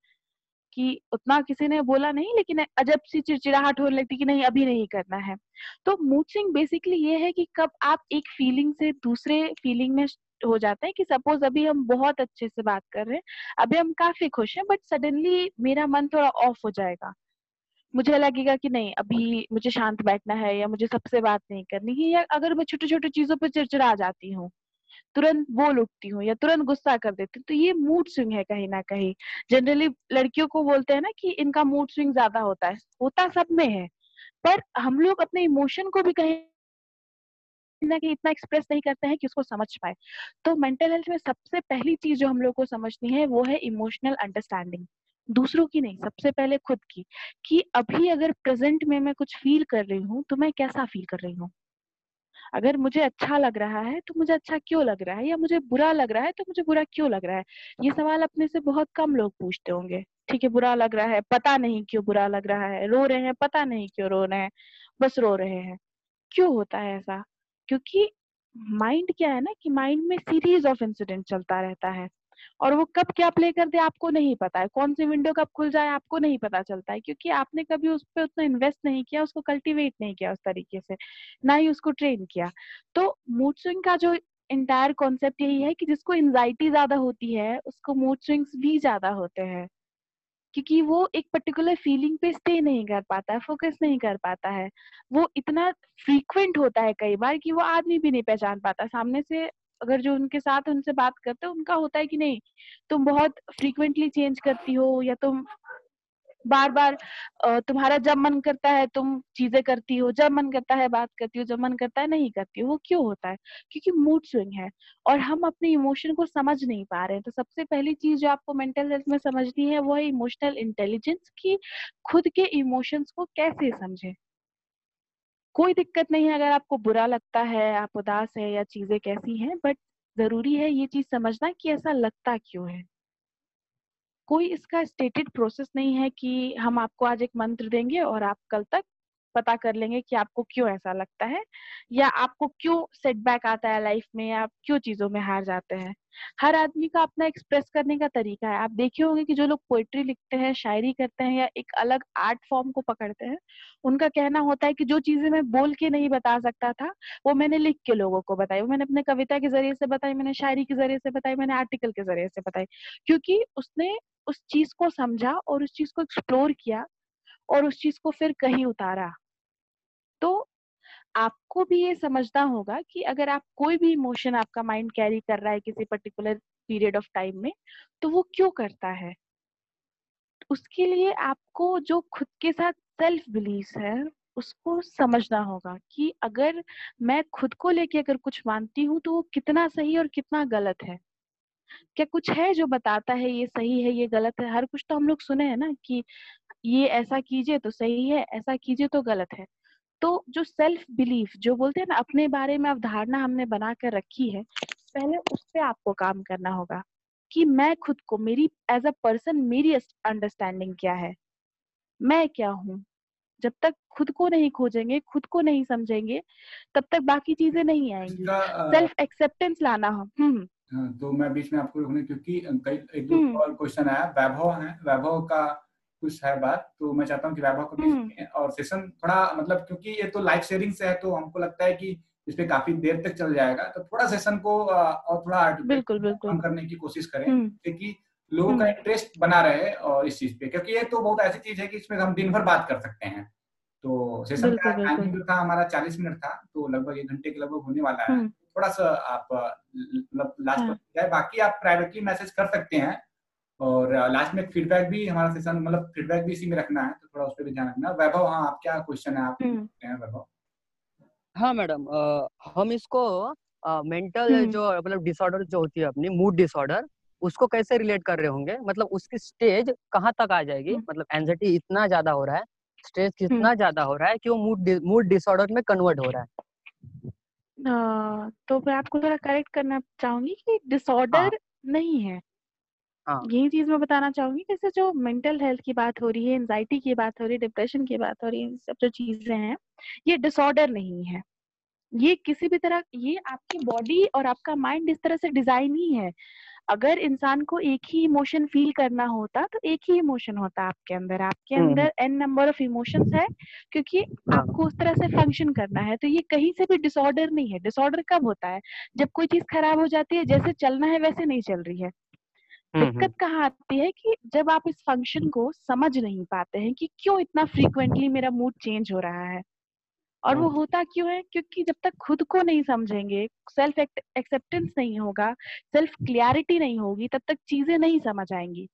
कि उतना किसी ने बोला नहीं लेकिन अजब सी चिड़चिड़ाहट होने लगती कि नहीं अभी नहीं करना है। तो मूड स्विंग बेसिकली ये है कि कब आप एक फीलिंग से दूसरे फीलिंग में हो जाते हैं, कि सपोज अभी हम बहुत अच्छे से बात कर रहे हैं, अभी हम काफी खुश हैं, बट सडनली मेरा मन थोड़ा ऑफ हो जाएगा, मुझे लगेगा कि नहीं अभी मुझे शांत बैठना है या मुझे सबसे बात नहीं करनी है, या अगर मैं छोटे छोटे चीजों पर चिड़चिड़ा जाती हूँ, तुरंत बोल उठती हूँ या तुरंत गुस्सा कर देती हूँ, तो ये मूड स्विंग है कहीं ना कहीं। जनरली लड़कियों को बोलते हैं ना कि इनका मूड स्विंग ज्यादा होता है, होता सब में है, पर हम लोग अपने इमोशन को भी कहीं ना कि इतना एक्सप्रेस नहीं करते हैं कि उसको समझ पाए। तो मेंटल हेल्थ में सबसे पहली चीज जो हम लोग को समझनी है वो है इमोशनल अंडरस्टैंडिंग, दूसरों की नहीं, सबसे पहले खुद की, कि अभी अगर प्रेजेंट में मैं कुछ फील कर रही हूँ तो मैं कैसा फील कर रही हूँ। अगर मुझे अच्छा लग रहा है तो मुझे अच्छा क्यों लग रहा है, या मुझे बुरा लग रहा है तो मुझे बुरा क्यों लग रहा है। ये सवाल अपने से बहुत कम लोग पूछते होंगे। ठीक है, बुरा लग रहा है, पता नहीं क्यों बुरा लग रहा है, रो रहे हैं, पता नहीं क्यों रो रहे हैं, बस रो रहे हैं। क्यों होता है ऐसा? क्योंकि माइंड क्या है ना कि माइंड में सीरीज ऑफ इंसिडेंट चलता रहता है, और वो कब क्या प्ले कर दे आपको नहीं पता है, कौन सी विंडो कब खुल जाए आपको नहीं पता चलता है, क्योंकि आपने कभी उस पर उतना इन्वेस्ट नहीं किया, उसको कल्टीवेट नहीं किया उस तरीके से, ना ही उसको ट्रेन किया। तो मूड स्विंग का जो इंटायर कॉन्सेप्ट यही है कि जिसको एंजाइटी ज्यादा होती है उसको मूड स्विंग्स भी ज्यादा होते हैं, क्योंकि वो एक पर्टिकुलर फीलिंग पे स्टे नहीं कर पाता है, फोकस नहीं कर पाता है। वो इतना फ्रीक्वेंट होता है कई बार कि वो आदमी भी नहीं पहचान पाता। सामने से अगर जो उनके साथ उनसे बात करते हैं उनका होता है कि नहीं तुम बहुत फ्रीक्वेंटली चेंज करती हो, या तुम बार बार तुम्हारा जब मन करता है तुम चीजें करती हो, जब मन करता है बात करती हो, जब मन करता है नहीं करती हो। वो क्यों होता है? क्योंकि मूड स्विंग है और हम अपने इमोशन को समझ नहीं पा रहे हैं। तो सबसे पहली चीज जो आपको मेंटल हेल्थ में समझनी है वो है इमोशनल इंटेलिजेंस, कि खुद के इमोशंस को कैसे समझें। कोई दिक्कत नहीं है अगर आपको बुरा लगता है, आप उदास है या चीजें कैसी हैं, बट जरूरी है ये चीज समझना कि ऐसा लगता क्यों है। कोई इसका स्टेटेड प्रोसेस नहीं है कि हम आपको आज एक मंत्र देंगे और आप कल तक पता कर लेंगे कि आपको क्यों ऐसा लगता है या आपको क्यों सेटबैक आता है लाइफ में या आप क्यों चीजों में हार जाते हैं। हर आदमी का अपना एक्सप्रेस करने का तरीका है। आप देखे होंगे कि जो लोग पोएट्री लिखते हैं, शायरी करते हैं या एक अलग आर्ट फॉर्म को पकड़ते हैं, उनका कहना होता है कि जो चीजें मैं बोल के नहीं बता सकता था वो मैंने लिख के लोगों को बताई, वो मैंने अपने कविता के जरिए से बताई, मैंने शायरी के जरिए से बताई, मैंने आर्टिकल के जरिए से बताई, क्योंकि उसने उस चीज को समझा और उस चीज को एक्सप्लोर किया और उस चीज को फिर कहीं उतारा। तो आपको भी ये समझना होगा कि अगर आप कोई भी इमोशन आपका माइंड कैरी कर रहा है किसी पर्टिकुलर पीरियड ऑफ टाइम में, तो वो क्यों करता है। उसके लिए आपको जो खुद के साथ सेल्फ बिलीफ है उसको समझना होगा कि अगर मैं खुद को लेके अगर कुछ मानती हूँ तो वो कितना सही और कितना गलत है। क्या कुछ है जो बताता है ये सही है ये गलत है? हर कुछ तो हम लोग सुने हैं ना कि ये ऐसा कीजिए तो सही है, ऐसा कीजिए तो गलत है। तो जो सेल्फ बिलीफ, जो बोलते हैं ना अपने बारे में अवधारणा हमने बना कर रखी है, पहले उस पे आपको काम करना होगा कि मैं खुद को, मेरी एज अ पर्सन मेरी अंडरस्टैंडिंग क्या है, मैं क्या हूँ। जब तक खुद को नहीं खोजेंगे, खुद को नहीं समझेंगे, तब तक बाकी चीजें नहीं आएंगी। सेल्फ एक्सेप्टेंस लाना हो। हम्म तो मैं बीच में आपको रोकने क्योंकि कई एक दो और क्वेश्चन आया, वैभव है, वैभव का कुछ है बात, तो मैं चाहता हूँ कि वैभव को भी और सेशन थोड़ा मतलब क्योंकि ये तो लाइव शेयरिंग से है तो हमको लगता है कि इस पे काफी देर तक चल जाएगा, तो थोड़ा सेशन को और थोड़ा बिल्कुल बिल्कुल कम करने की कोशिश करें क्योंकि लोगों का इंटरेस्ट बना रहे और इस चीज पे, क्योंकि ये तो बहुत ऐसी चीज है कि इसमें हम दिन भर बात कर सकते हैं। तो सेशन का टाइमिंग जो था हमारा चालीस मिनट था, तो लगभग एक घंटे के लगभग होने वाला है। थोड़ा सा आप मतलब लास्ट पर, बाकी आप प्राइवेटली मैसेज कर सकते हैं और लास्ट में फीडबैक भी हमारा सेशन मतलब फीडबैक भी इसी में रखना है, तो थोड़ा उस पर भी ध्यान रखना। वैभव, हाँ आप क्या क्वेश्चन है आप पूछते हैं वैभव? हाँ मैडम, हम इसको मेंटल जो मतलब डिसऑर्डर जो होती है अपनी मूड डिसऑर्डर, उसको कैसे रिलेट कर रहे होंगे, मतलब उसकी स्टेज कहाँ तक आ जाएगी, मतलब एंजाइटी इतना ज्यादा हो रहा है, स्ट्रेस कितना ज्यादा हो रहा है कि वो मूड मूड डिसऑर्डर में कन्वर्ट हो रहा है। आ, तो मैं आपको थोड़ा करेक्ट करना चाहूंगी कि डिसऑर्डर नहीं है। आ, यही चीज मैं बताना चाहूंगी, जैसे जो मेंटल हेल्थ की बात हो रही है, एंजाइटी की बात हो रही है, डिप्रेशन की बात हो रही है, इन सब जो चीजें हैं ये डिसऑर्डर नहीं है। ये किसी भी तरह, ये आपकी बॉडी और आपका माइंड इस तरह से डिजाइन ही है। अगर इंसान को एक ही इमोशन फील करना होता तो एक ही इमोशन होता आपके अंदर। आपके अंदर एन नंबर ऑफ इमोशंस है क्योंकि आपको उस तरह से फंक्शन करना है। तो ये कहीं से भी डिसऑर्डर नहीं है। डिसऑर्डर कब होता है? जब कोई चीज खराब हो जाती है, जैसे चलना है वैसे नहीं चल रही है। दिक्कत कहाँ आती है कि जब आप इस फंक्शन को समझ नहीं पाते हैं कि क्यों इतना फ्रीक्वेंटली मेरा मूड चेंज हो रहा है। और वो होता क्यों है? क्योंकि जब तक खुद को नहीं समझेंगे, सेल्फ एक्सेप्टेंस नहीं होगा, सेल्फ क्लियरिटी नहीं होगी, तब तक चीजें नहीं समझ आएंगी।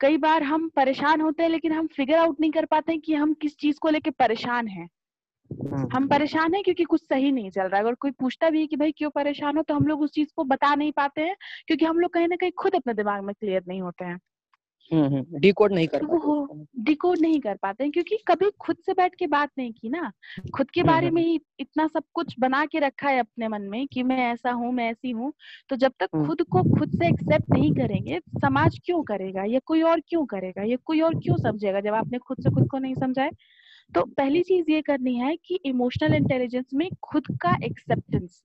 कई बार हम परेशान होते हैं लेकिन हम फिगर आउट नहीं कर पाते हैं कि हम किस चीज को लेके परेशान हैं। हम परेशान हैं क्योंकि कुछ सही नहीं चल रहा है। अगर कोई पूछता भी है कि भाई क्यों परेशान हो, तो हम लोग उस चीज को बता नहीं पाते हैं क्योंकि हम लोग कहीं ना कहीं खुद अपने दिमाग में क्लियर नहीं होते हैं, डिकोड नहीं कर पाते डिकोड नहीं कर पाते हैं क्योंकि कभी खुद से बैठ के बात नहीं की ना। खुद के बारे में ही इतना सब कुछ बना के रखा है अपने मन में कि मैं ऐसा हूँ, मैं ऐसी हूँ। तो जब तक खुद को खुद से एक्सेप्ट नहीं करेंगे, समाज क्यों करेगा या कोई और क्यों करेगा या कोई और क्यों समझेगा जब आपने खुद से खुद को नहीं समझाए। तो पहली चीज ये करनी है कि इमोशनल इंटेलिजेंस में खुद का एक्सेप्टेंस,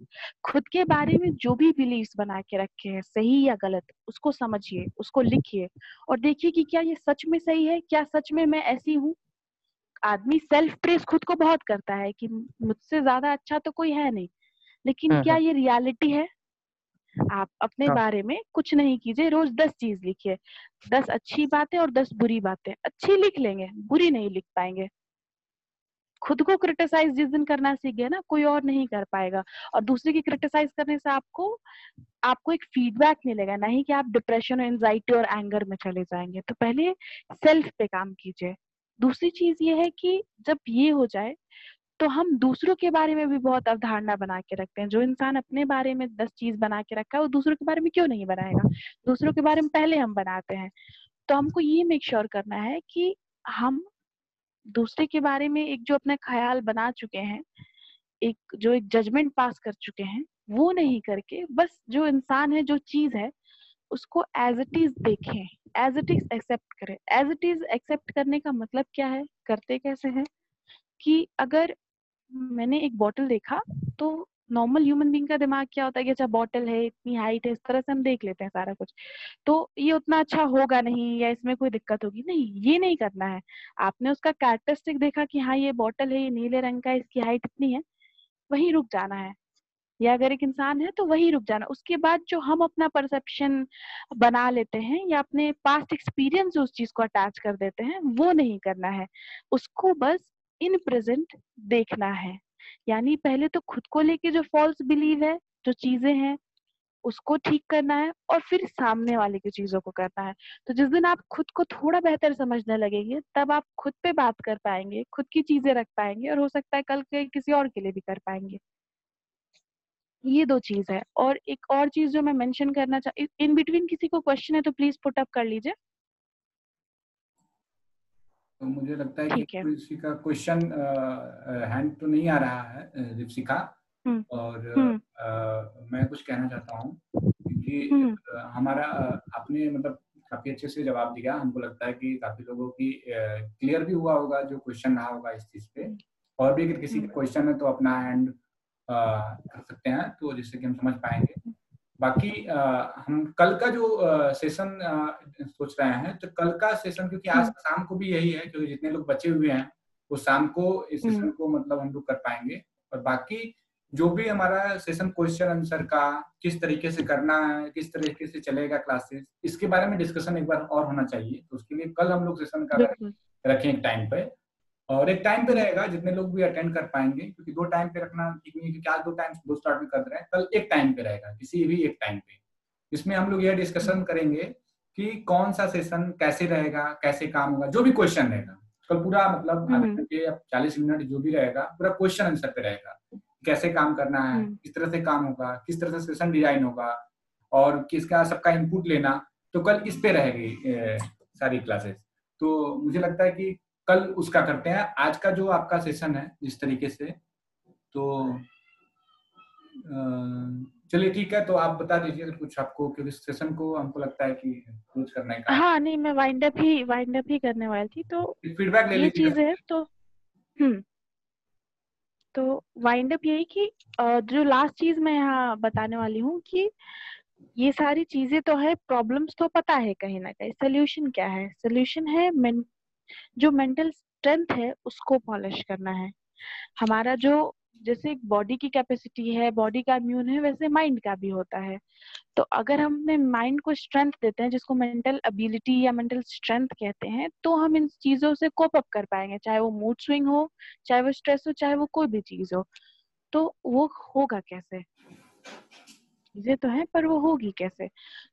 खुद के बारे में जो भी बिलीव्स बना के रखे हैं सही या गलत, उसको समझिए, उसको लिखिए और देखिए कि क्या ये सच में सही है, क्या सच में मैं ऐसी हूँ। आदमी सेल्फ प्रेस खुद को बहुत करता है कि मुझसे ज्यादा अच्छा तो कोई है नहीं, लेकिन क्या ये रियलिटी है? आप अपने बारे में कुछ नहीं कीजिए, रोज दस चीज लिखिए, दस अच्छी बातें और दस बुरी बातें। अच्छी लिख लेंगे, बुरी नहीं लिख पाएंगे। खुद को क्रिटिसाइज जिस दिन करना सीख गए ना, कोई और नहीं कर पाएगा। और दूसरे की क्रिटिसाइज करने से आपको आपको एक फीडबैक मिलेगा, ना ही कि आप डिप्रेशन और एंजाइटी और एंगर में चले जाएंगे। तो पहले सेल्फ पे काम कीजिए। दूसरी चीज ये है कि जब ये हो जाए तो हम दूसरों के बारे में भी बहुत अवधारणा बना के रखते हैं। जो इंसान अपने बारे में दस चीज बना के रखा है वो दूसरों के बारे में क्यों नहीं बनाएगा? दूसरों के बारे में पहले हम बनाते हैं। तो हमको ये मेक श्योर करना है कि हम दूसरे के बारे में एक जो अपना ख्याल बना चुके हैं, एक जो एक जजमेंट पास कर चुके हैं, वो नहीं करके बस जो इंसान है, जो चीज है, उसको एज इट इज देखें, एज इट इज एक्सेप्ट करें। एज इट इज एक्सेप्ट करने का मतलब क्या है, करते कैसे हैं? कि अगर मैंने एक बॉटल देखा तो नॉर्मल ह्यूमन बीइंग का दिमाग क्या होता है कि अच्छा बॉटल है, इतनी हाइट है, इस तरह से हम देख लेते हैं सारा कुछ, तो ये उतना अच्छा होगा नहीं या इसमें कोई दिक्कत होगी नहीं, ये नहीं करना है। आपने उसका कैरेक्टरिस्टिक देखा कि हाँ ये बॉटल है, ये नीले रंग का है, इसकी हाइट इतनी है, वहीं रुक जाना है, या अगर एक इंसान है तो वहीं रुक जाना। उसके बाद जो हम अपना परसेप्शन बना लेते हैं या अपने पास्ट एक्सपीरियंस उस चीज को अटैच कर देते हैं, वो नहीं करना है, उसको बस इन प्रेजेंट देखना है। यानी पहले तो खुद को लेके जो फॉल्स बिलीव है, जो चीजें हैं, उसको ठीक करना है और फिर सामने वाले की चीजों को करना है। तो जिस दिन आप खुद को थोड़ा बेहतर समझने लगेंगे तब आप खुद पे बात कर पाएंगे, खुद की चीजें रख पाएंगे और हो सकता है कल के किसी और के लिए भी कर पाएंगे। ये दो चीज है। और एक और चीज जो मैं मेंशन करना चाह, इन बिटवीन किसी को क्वेश्चन है तो प्लीज पुट अप कर लीजिए। तो मुझे लगता है कि ऋषिका क्वेश्चन हैंड तो नहीं आ रहा है ऋषिका, और आ, मैं कुछ कहना चाहता हूँ कि हमारा आपने मतलब काफी अच्छे से जवाब दिया, हमको लगता है कि काफी लोगों की क्लियर भी हुआ होगा जो क्वेश्चन रहा होगा इस चीज पे। और भी अगर किसी का क्वेश्चन है तो अपना हैंड कर सकते हैं, तो जिससे कि हम समझ पाएंगे। बाकी आ, हम कल का जो आ, सेशन आ, सोच रहे हैं, तो कल का सेशन क्योंकि आज शाम को भी यही है, क्योंकि जितने लोग बचे हुए हैं वो शाम को इस सेशन को मतलब हम लोग कर पाएंगे। और बाकी जो भी हमारा सेशन क्वेश्चन आंसर का किस तरीके से करना है, किस तरीके से चलेगा क्लासेस, इसके बारे में डिस्कशन एक बार और होना चाहिए। तो उसके लिए कल हम लोग सेशन का रखें एक टाइम पे, और एक टाइम पे रहेगा जितने लोग भी अटेंड कर पाएंगे, क्योंकि दो टाइम पे रखना ठीक नहीं है, क्योंकि आज दो टाइम दो स्टार्ट में कर रहे हैं, कल एक टाइम पे रहेगा, किसी भी एक टाइम पे। इसमें हम लोग यह डिस्कशन करेंगे कि कौन सा सेशन कैसे रहेगा, कैसे काम होगा, जो भी क्वेश्चन रहेगा कल पूरा मतलब चालीस मिनट जो भी रहेगा पूरा क्वेश्चन आंसर पे रहेगा। कैसे काम करना है, किस तरह से काम होगा, किस तरह से सेशन डिजाइन होगा और किसका सबका इनपुट लेना, तो कल इस पे रहेगी सारी क्लासेस। तो मुझे लगता है कि कल उसका करते हैं, आज का जो आपका सेशन है जिस तरीके से, तो चलिए ठीक है। तो आप बता दीजिए कुछ आपको, क्योंकि सेशन को हमको लगता है कि क्लोज करने का। हाँ नहीं, मैं वाइंड अप ही वाइंड अप ही करने वाली थी, तो फीडबैक ले लीजिए। ये चीज है तो हम्म तो वाइंड अप यही कि जो लास्ट चीज मैं यहाँ बताने वाली हूँ कि ये सारी चीजें तो है, प्रॉब्लम्स तो पता है कहीं ना कहीं, सोल्यूशन क्या है? सोल्यूशन है मेन जो मेंटल स्ट्रेंथ है उसको पॉलिश करना है। हमारा जो जैसे बॉडी की कैपेसिटी है, बॉडी का इम्यून है, वैसे माइंड का भी होता है। तो अगर हम अपने माइंड को स्ट्रेंथ देते हैं, जिसको मेंटल एबिलिटी या मेंटल स्ट्रेंथ कहते हैं, तो हम इन चीजों से कोप अप कर पाएंगे, चाहे वो मूड स्विंग हो, चाहे वो स्ट्रेस हो, चाहे वो कोई भी चीज हो। तो वो होगा कैसे? चीजें तो है पर वो होगी कैसे?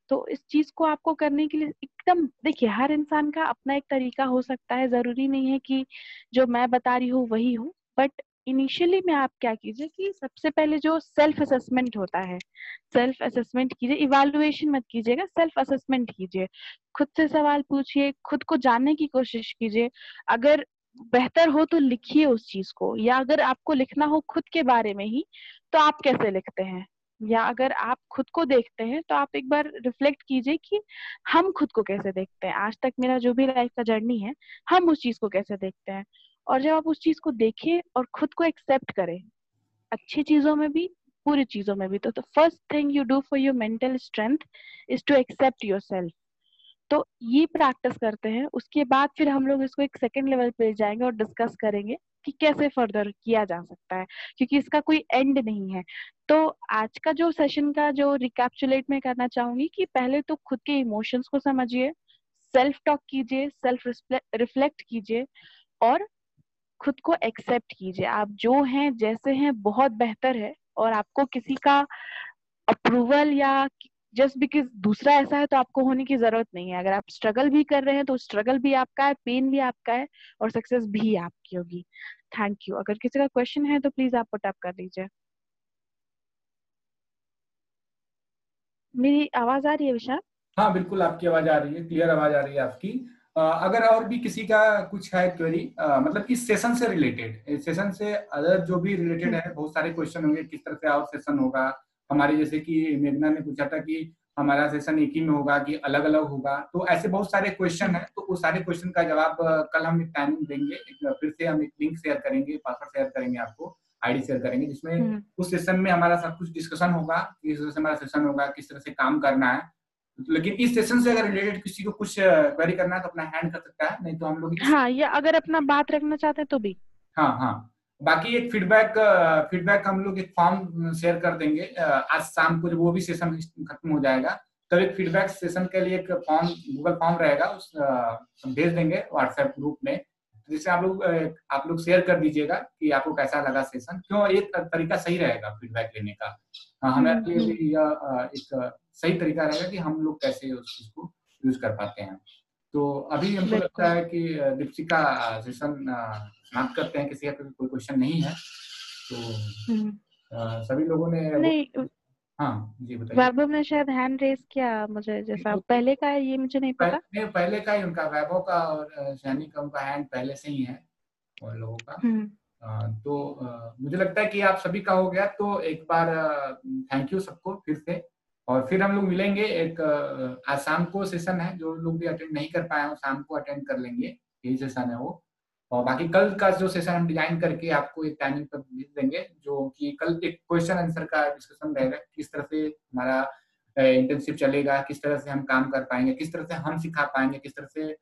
तो इस चीज को आपको करने के लिए एकदम देखिए, हर इंसान का अपना एक तरीका हो सकता है, जरूरी नहीं है कि जो मैं बता रही हूँ वही हूँ। बट इनिशियली में आप क्या कीजिए कि सबसे पहले जो सेल्फ असेसमेंट होता है, सेल्फ असेसमेंट कीजिए, इवैल्यूएशन मत कीजिएगा, सेल्फ असेसमेंट कीजिए, खुद से सवाल पूछिए, खुद को जानने की कोशिश कीजिए। अगर बेहतर हो तो लिखिए उस चीज को, या अगर आपको लिखना हो खुद के बारे में ही तो आप कैसे लिखते हैं, या अगर आप खुद को देखते हैं तो आप एक बार रिफ्लेक्ट कीजिए कि हम खुद को कैसे देखते हैं। आज तक मेरा जो भी लाइफ का जर्नी है, हम उस चीज को कैसे देखते हैं। और जब आप उस चीज को देखें और खुद को एक्सेप्ट करें, अच्छी चीजों में भी, पूरी चीजों में भी, तो the first thing you do for your mental strength is to accept yourself. तो ये प्रैक्टिस करते हैं, उसके बाद फिर हम लोग इसको एक सेकेंड लेवल पे जाएंगे और डिस्कस करेंगे कि कैसे फर्दर किया जा सकता है, क्योंकि इसका कोई एंड नहीं है। तो आज का जो सेशन का जो रिकैप्चुलेट मैं करना चाहूंगी कि पहले तो खुद के इमोशंस को समझिए, सेल्फ टॉक कीजिए, सेल्फ रिफ्लेक्ट कीजिए और खुद को एक्सेप्ट कीजिए। आप जो हैं जैसे हैं बहुत बेहतर है, और आपको किसी का अप्रूवल या जस्ट बिकॉज दूसरा ऐसा है तो आपको होने की जरूरत नहीं है। अगर आप स्ट्रगल भी कर रहे हैं तो स्ट्रगल भी आपका है, पेन भी आपका है और सक्सेस भी आपकी होगी। Thank you. अगर किसी का क्वेश्चन है तो प्लीज आप पुट अप कर लीजिए। मेरी आवाज आ रही है विशाल? हाँ बिल्कुल, आपकी आवाज आ रही है, क्लियर आवाज आ रही है आपकी। आ, अगर और भी किसी का कुछ है क्वेरी, मतलब इस सेशन से रिलेटेड, इस सेशन से अदर जो भी रिलेटेड है, बहुत सारे क्वेश्चन होंगे, किस तरह से और सेशन होगा। हमारे जैसे कि मेघना ने पूछा था कि हमारा सेशन एक ही में होगा कि अलग अलग होगा, तो ऐसे बहुत सारे क्वेश्चन हैं, तो वो सारे क्वेश्चन का जवाब कल हम एक टाइमिंग देंगे, फिर से हम एक लिंक शेयर करेंगे, पासवर्ड शेयर करेंगे, आपको आईडी शेयर करेंगे, जिसमें उस सेशन में हमारा सब कुछ डिस्कशन होगा, किस तरह से हमारा सेशन होगा, किस तरह से काम करना है। लेकिन इस सेशन से अगर रिलेटेड किसी को कुछ क्वेरी करना है तो अपना हैंड कर सकता है, नहीं तो हम लोग हाँ, या अगर अपना बात रखना चाहते हैं तो भी हाँ हाँ। बाकी एक फीडबैक फीडबैक हम लोग एक फॉर्म शेयर कर देंगे आज शाम को, जब वो भी सेशन खत्म हो जाएगा तब एक फीडबैक सेशन के लिए एक फॉर्म, गूगल फॉर्म रहेगा, उस हम भेज देंगे व्हाट्सएप ग्रुप में, जिससे आप लोग आप लोग शेयर कर दीजिएगा कि आपको कैसा लगा सेशन, क्यों एक तरीका सही रहेगा फीडबैक लेने का, हमें यह एक सही तरीका रहेगा कि हम लोग कैसे उस चीज को यूज कर पाते हैं। तो अभी हमको लगता है कि दीपिका सेशन समाप्त करते हैं, किसी का कोई क्वेश्चन नहीं है तो सभी लोगों ने नहीं, हाँ जी बताइए। वैभव ने शायद हैंड रेस किया, मुझे जैसा पहले का है ये मुझे नहीं पता, पहले, पहले का ही उनका, वैभव का और सैनी का उनका हैंड पहले से ही है और लोगों का, तो मुझे लगता है कि आप सभी का हो गया, तो एक बार थैंक यू सबको फिर से, और फिर हम लोग मिलेंगे एक आज शाम को सेशन है, जो लोग भी अटेंड नहीं कर पाए शाम को अटेंड कर लेंगे, यही सेशन है वो, और बाकी कल का जो सेशन हम डिजाइन करके आपको एक टाइमिंग पर भेज देंगे, जो कि कल एक क्वेश्चन आंसर का डिस्कशन रहेगा, किस तरह से हमारा इंटर्नशिप चलेगा, किस तरह से हम काम कर पाएंगे, किस तरह से हम सिखा पाएंगे, किस तरह से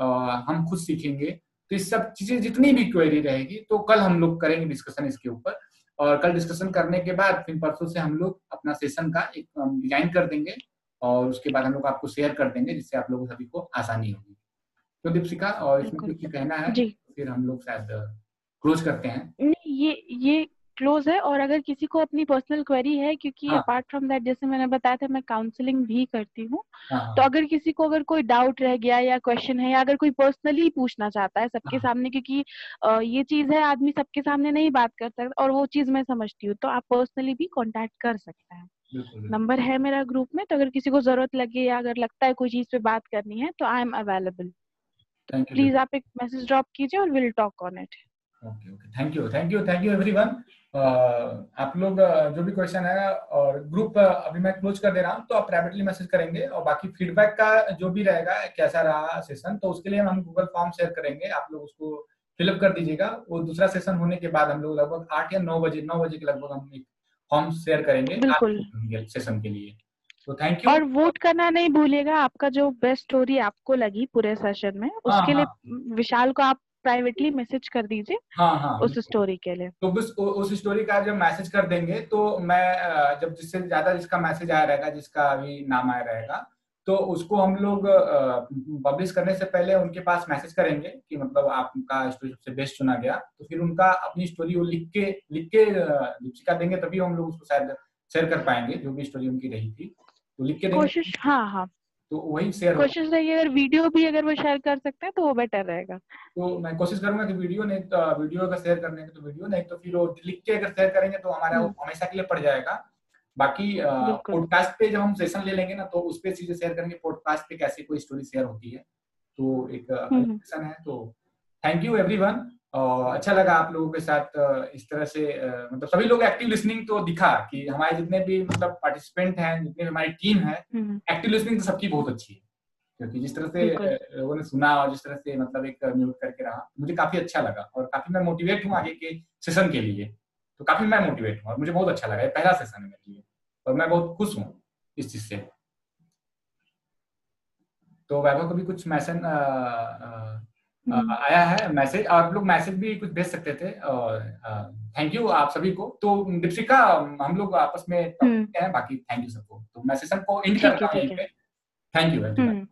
आ, हम खुद सीखेंगे, तो इस सब चीजें जितनी भी क्वेरी रहेगी तो कल हम लोग करेंगे डिस्कशन इसके ऊपर, और कल डिस्कशन करने के बाद फिर परसों से हम लोग अपना सेशन का एक डिजाइन कर देंगे और उसके बाद हम लोग आपको शेयर कर देंगे, जिससे आप लोगों सभी को आसानी होगी। तो दीपिका और इसमें कुछ कहना है फिर हम लोग शायद क्लोज करते हैं। नहीं, ये ये क्लोज है, और अगर किसी को अपनी पर्सनल क्वेरी है, क्योंकि अपार्ट फ्रॉम दैट जैसे मैंने बताया था मैं काउंसलिंग भी करती हूँ, तो अगर किसी को अगर कोई डाउट रह गया या क्वेश्चन है, या अगर कोई पर्सनली पूछना चाहता है सबके सामने, क्योंकि ये चीज है आदमी सबके सामने नहीं बात कर सकता, और वो चीज मैं समझती हूँ, तो आप पर्सनली भी कॉन्टेक्ट कर सकते हैं, नंबर है मेरा ग्रुप में, तो अगर किसी को जरूरत लगे या अगर लगता है कोई चीज पे बात करनी है तो आई एम अवेलेबल, प्लीज आप एक मैसेज ड्रॉप कीजिए और will talk on it. Okay okay, thank you thank you thank you everyone. आप लोग जो भी क्वेश्चन है और ग्रुप अभी मैं क्लोज कर दे रहा हूं, तो आप प्राइवेटली मैसेज करेंगे, और बाकी फीडबैक का जो भी रहेगा कैसा रहा सेशन, तो उसके लिए हम गूगल फॉर्म शेयर करेंगे, आप लोग उसको फिलअप कर दीजिएगा, और दूसरा सेशन होने के बाद हम लोग लगभग आठ या नौ बजे नौ बजे के लगभग हम एक फॉर्म शेयर करेंगे सेशन के लिए। तो थैंक यू, और वोट करना नहीं भूलिएगा, आपका जो बेस्ट स्टोरी आपको लगी पूरे सेशन में उसके लिए विशाल को आप प्राइवेटली मैसेज कर दीजिए। हाँ, हाँ, उस स्टोरी के लिए, तो बस उस स्टोरी का जब मैसेज कर देंगे तो मैं जब जिससे ज्यादा जिसका मैसेज आया रहेगा, जिसका अभी नाम आया रहेगा, तो उसको हम लोग पब्लिश करने से पहले उनके पास मैसेज करेंगे कि मतलब आपका स्टोरी सबसे बेस्ट चुना गया, तो फिर उनका अपनी स्टोरी वो लिख के लिख के दीपिका देंगे, तभी हम लोग उसको शायद शेयर कर पाएंगे, जो भी स्टोरी उनकी रही थी तो लिख के कोशिश हाँ हाँ तो वही शेयर कोशिश रही, अगर वीडियो भी अगर वो शेयर कर सकते हैं तो वो बेटर रहेगा, तो मैं कोशिश करूंगा कि वीडियो नहीं तो वीडियो का शेयर करने का, तो वीडियो नहीं तो फिर वो लिख के अगर शेयर करेंगे तो हमारा वो हमेशा के लिए पड़ जाएगा। बाकी पॉडकास्ट पे जब हम सेशन ले लेंगे ना तो उस पे चीजें शेयर करेंगे, पॉडकास्ट पे कैसे कोई स्टोरी शेयर होती है, तो एक सेशन है। तो थैंक यू एवरीवन, और अच्छा लगा आप लोगों के साथ इस तरह से, मतलब सभी लोग एक्टिव लिसनिंग तो दिखा कि हमारे जितने भी मतलब पार्टिसिपेंट हैं, जितने भी हमारी टीम है, एक्टिव लिसनिंग तो सबकी बहुत अच्छी है, क्योंकि जिस तरह से लोगों ने सुना और जिस तरह से मतलब एक म्यूट करके रहा, मुझे काफी अच्छा लगा, और काफी मैं मोटिवेट हूँ आगे के सेशन के लिए, तो काफी मैं मोटिवेट हूँ और मुझे बहुत अच्छा लगा, ये पहला सेशन है मेरे लिए और मैं बहुत खुश हूँ इस चीज से। तो वैभव को भी कुछ मैसेज आ, आया है, मैसेज आप लोग मैसेज भी कुछ भेज सकते थे, और थैंक यू आप सभी को। तो दीपिका हम लोग आपस में हैं, बाकी थैंक यू सबको, तो मैं सेशन को एंड करता हूं, थैंक यू।